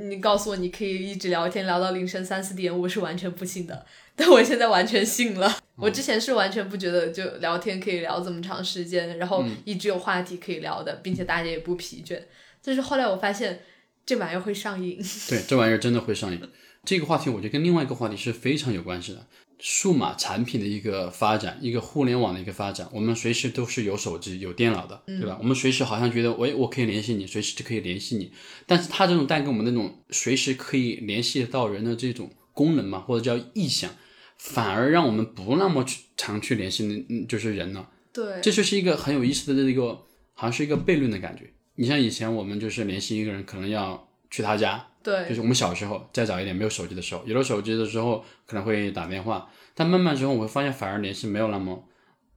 你告诉我你可以一直聊天聊到凌晨三四点，我是完全不信的，但我现在完全信了。我之前是完全不觉得就聊天可以聊这么长时间，然后一直有话题可以聊的，并且大家也不疲倦，但是后来我发现这玩意儿会上瘾，对，这玩意儿真的会上瘾这个话题我觉得跟另外一个话题是非常有关系的，数码产品的一个发展，一个互联网的一个发展，我们随时都是有手机有电脑的，对吧、嗯、我们随时好像觉得我我可以联系你，随时就可以联系你，但是它这种带给我们那种随时可以联系到人的这种功能嘛，或者叫意向，反而让我们不那么去常去联系就是人了。对，这就是一个很有意思的这个好像是一个悖论的感觉。你像以前我们就是联系一个人可能要去他家，对，就是我们小时候再早一点没有手机的时候，有了手机的时候可能会打电话，但慢慢之后我会发现反而联系没有那么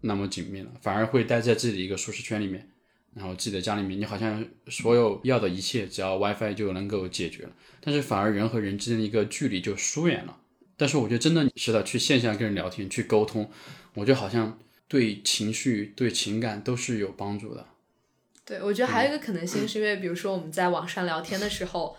那么紧密了，反而会待在自己的一个舒适圈里面，然后自己的家里面你好像所有要的一切只要 WiFi 就能够解决了，但是反而人和人之间的一个距离就疏远了。但是我觉得真的是的，去线下跟人聊天去沟通，我觉得好像对情绪对情感都是有帮助的。对，我觉得还有一个可能性是因为比如说我们在网上聊天的时候，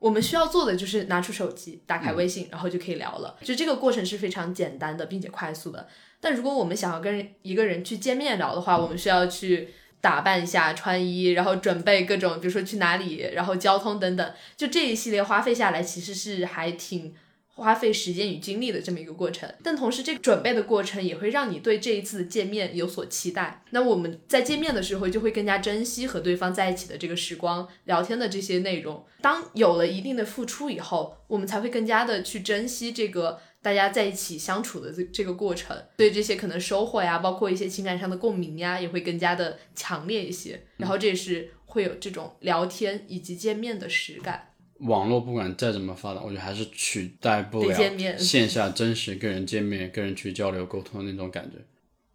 我们需要做的就是拿出手机打开微信、嗯、然后就可以聊了，就这个过程是非常简单的并且快速的。但如果我们想要跟一个人去见面聊的话，我们需要去打扮一下穿衣，然后准备各种比如说去哪里，然后交通等等，就这一系列花费下来其实是还挺花费时间与精力的这么一个过程。但同时这个准备的过程也会让你对这一次的见面有所期待，那我们在见面的时候就会更加珍惜和对方在一起的这个时光，聊天的这些内容。当有了一定的付出以后，我们才会更加的去珍惜这个大家在一起相处的这个过程，对这些可能收获呀，包括一些情感上的共鸣呀，也会更加的强烈一些。然后这也是会有这种聊天以及见面的实感。网络不管再怎么发达，我觉得还是取代不了线下真实跟人见面跟人去交流沟通的那种感觉。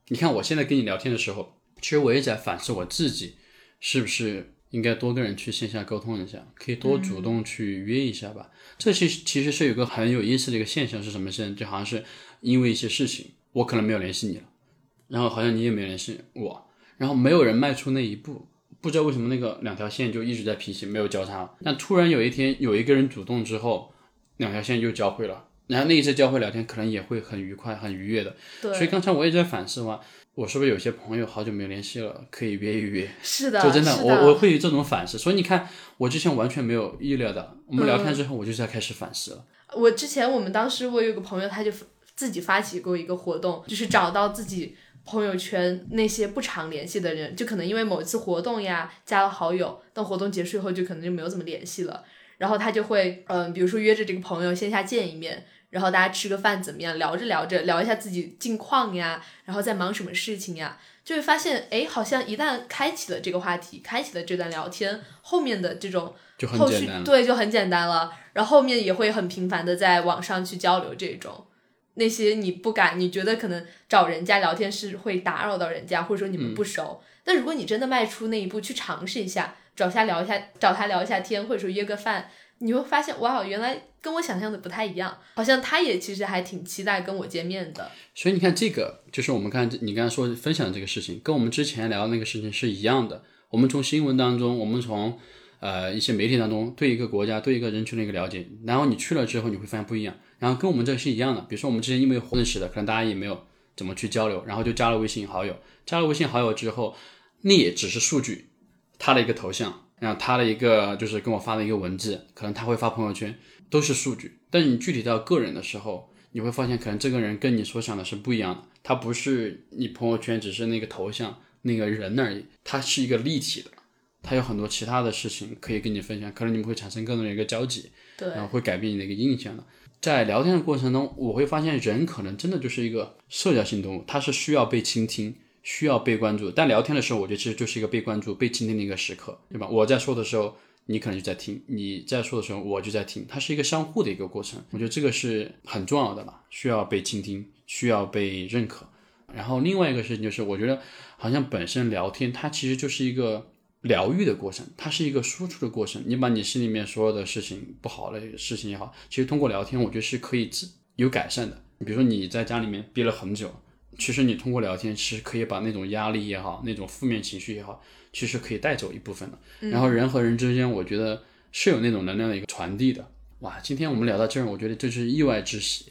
你看我现在跟你聊天的时候，其实我也在反思我自己是不是应该多跟人去线下沟通一下，可以多主动去约一下吧、嗯、这其实其实是有个很有意思的一个现象。是什么现象？就好像是因为一些事情我可能没有联系你了，然后好像你也没有联系我，然后没有人迈出那一步，不知道为什么那个两条线就一直在平行没有交叉，但突然有一天有一个人主动之后，两条线又交汇了，然后那一次交汇聊天可能也会很愉快很愉悦的。对，所以刚才我也在反思嘛，我是不是有些朋友好久没有联系了，可以约一约。是的，就真的我我会有这种反思。所以你看我之前完全没有意料的，我们聊天之后我就在开始反思了、嗯、我之前我们当时我有个朋友他就自己发起过一个活动，就是找到自己朋友圈那些不常联系的人，就可能因为某一次活动呀加了好友，但活动结束以后就可能就没有怎么联系了，然后他就会嗯、呃，比如说约着这个朋友线下见一面，然后大家吃个饭怎么样，聊着聊着聊一下自己近况呀，然后在忙什么事情呀，就会发现哎，好像一旦开启了这个话题，开启了这段聊天，后面的这种就很简单了，对，就很简单了，然后后面也会很频繁的在网上去交流这种。那些你不敢你觉得可能找人家聊天是会打扰到人家，或者说你们不熟、嗯、但如果你真的迈出那一步去尝试一下，找他聊一下找他聊一下天，或者说约个饭，你会发现哇，原来跟我想象的不太一样，好像他也其实还挺期待跟我见面的。所以你看这个就是我们看你刚才说分享这个事情跟我们之前聊的那个事情是一样的。我们从新闻当中，我们从呃，一些媒体当中对一个国家对一个人群的一个了解，然后你去了之后你会发现不一样，然后跟我们这是一样的。比如说我们之前因为认识的可能大家也没有怎么去交流，然后就加了微信好友，加了微信好友之后那也只是数据，他的一个头像，然后他的一个就是跟我发的一个文字，可能他会发朋友圈，都是数据。但你具体到个人的时候，你会发现可能这个人跟你所想的是不一样的，他不是你朋友圈只是那个头像那个人而已，他是一个立体的，他有很多其他的事情可以跟你分享，可能你们会产生更多的一个交集，对，然后会改变你的一个印象的。在聊天的过程中我会发现人可能真的就是一个社交性动物，他是需要被倾听需要被关注，但聊天的时候我觉得其实就是一个被关注被倾听的一个时刻，对吧？我在说的时候你可能就在听，你在说的时候我就在听，它是一个相互的一个过程。我觉得这个是很重要的吧，需要被倾听需要被认可。然后另外一个事情就是我觉得好像本身聊天它其实就是一个疗愈的过程，它是一个输出的过程，你把你心里面所有的事情不好的事情也好，其实通过聊天我觉得是可以有改善的。比如说你在家里面憋了很久，其实你通过聊天是可以把那种压力也好那种负面情绪也好其实可以带走一部分的、嗯、然后人和人之间我觉得是有那种能量的一个传递的。哇，今天我们聊到这儿我觉得这是意外之喜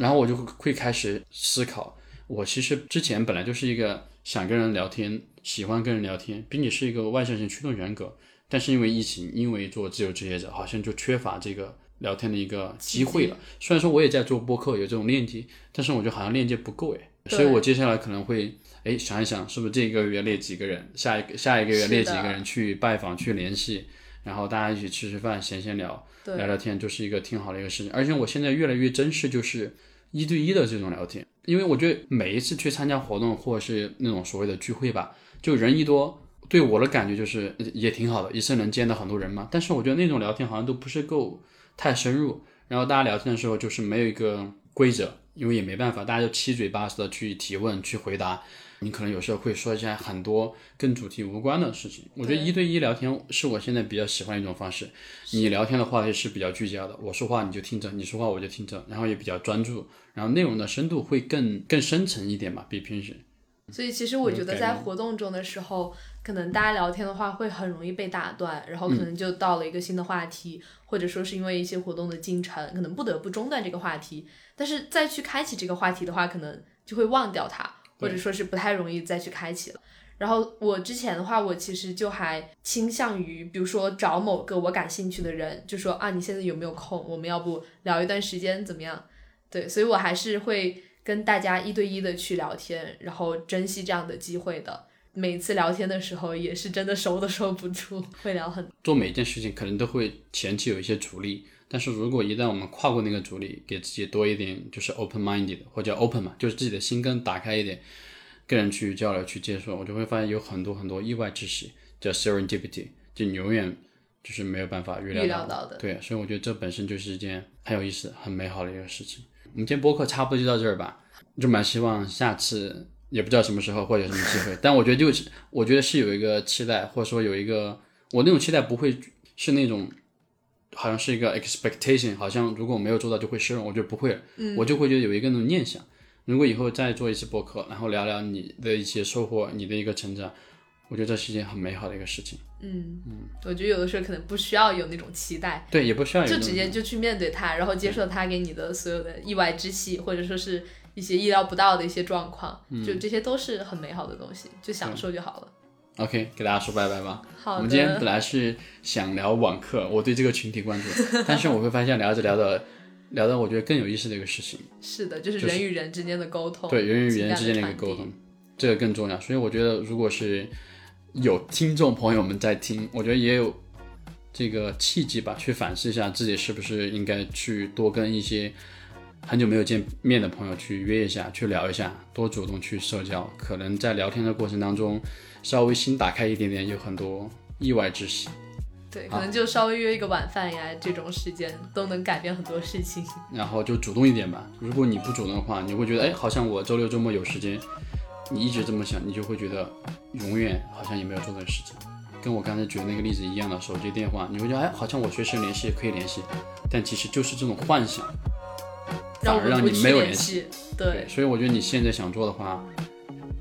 然后我就会开始思考，我其实之前本来就是一个想跟人聊天喜欢跟人聊天并且是一个外向性驱动人格，但是因为疫情因为做自由职业者好像就缺乏这个聊天的一个机会了。虽然说我也在做播客，有这种链接，但是我觉得好像链接不够哎，所以我接下来可能会哎想一想，是不是这个月列几个人，下一个下一个月列几个人去拜访去联系，然后大家一起吃吃饭闲闲聊聊聊天，就是一个挺好的一个事情。而且我现在越来越珍视就是一对一的这种聊天，因为我觉得每一次去参加活动或者是那种所谓的聚会吧，就人一多。对我的感觉就是也挺好的，一次能见到很多人嘛，但是我觉得那种聊天好像都不是够太深入，然后大家聊天的时候就是没有一个规则，因为也没办法，大家就七嘴八舌的去提问去回答，你可能有时候会说一些很多跟主题无关的事情。我觉得一对一聊天是我现在比较喜欢一种方式，你聊天的话题是比较聚焦的，我说话你就听着，你说话我就听着，然后也比较专注，然后内容的深度会更更深层一点吧，比平时。所以其实我觉得在活动中的时候可能大家聊天的话会很容易被打断，然后可能就到了一个新的话题、嗯、或者说是因为一些活动的进程可能不得不中断这个话题，但是再去开启这个话题的话可能就会忘掉它，或者说是不太容易再去开启了。然后我之前的话我其实就还倾向于比如说找某个我感兴趣的人就说啊你现在有没有空，我们要不聊一段时间怎么样。对，所以我还是会跟大家一对一的去聊天，然后珍惜这样的机会的。每次聊天的时候也是真的熟都收不住，会聊很多。做每一件事情可能都会前期有一些阻力，但是如果一旦我们跨过那个阻力，给自己多一点就是 open minded 或者 open 嘛，就是自己的心更打开一点，跟人去交流去接触，我就会发现有很多很多意外之喜，叫 serendipity， 就永远就是没有办法预料 到, 到的。对，所以我觉得这本身就是一件很有意思很美好的一个事情。我们今天播客差不多就到这儿吧，就蛮希望下次也不知道什么时候或者什么机会，但我觉得就是我觉得是有一个期待，或者说有一个我那种期待不会是那种好像是一个 expectation， 好像如果我没有做到就会失望，我觉得不会了、嗯、我就会觉得有一个那种念想，如果以后再做一次播客，然后聊聊你的一些收获你的一个成长，我觉得这是一件很美好的一个事情。嗯嗯，我觉得有的时候可能不需要有那种期待，对，也不需要有，就直接就去面对它，然后接受它给你的所有的意外之喜，或者说是一些意料不到的一些状况、嗯，就这些都是很美好的东西，就享受就好了。OK， 给大家说拜拜吧。好的。我们今天本来是想聊网课，我对这个群体关注，但是我会发现聊着聊着。聊到我觉得更有意思的一个事情。是的，就是人与人之间的沟通。就是、对，人与人之间的一个沟通，这个更重要。所以我觉得如果是。有听众朋友们在听，我觉得也有这个契机吧，去反思一下自己是不是应该去多跟一些很久没有见面的朋友去约一下，去聊一下，多主动去社交，可能在聊天的过程当中稍微心打开一点点，有很多意外之喜。对，可能就稍微约一个晚饭呀、啊、这种时间都能改变很多事情，然后就主动一点吧。如果你不主动的话，你会觉得哎，好像我周六周末有时间，你一直这么想，你就会觉得永远好像也没有做这个事情，跟我刚才举的那个例子一样的手机电话，你会觉得哎，好像我随时联系可以联系，但其实就是这种幻想反而让你没有联系。 对, 对，所以我觉得你现在想做的话，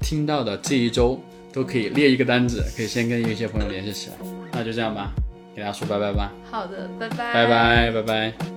听到的这一周都可以列一个单子，可以先跟一些朋友联系起来。那就这样吧，给大家说拜拜吧。好的，拜拜拜拜拜拜。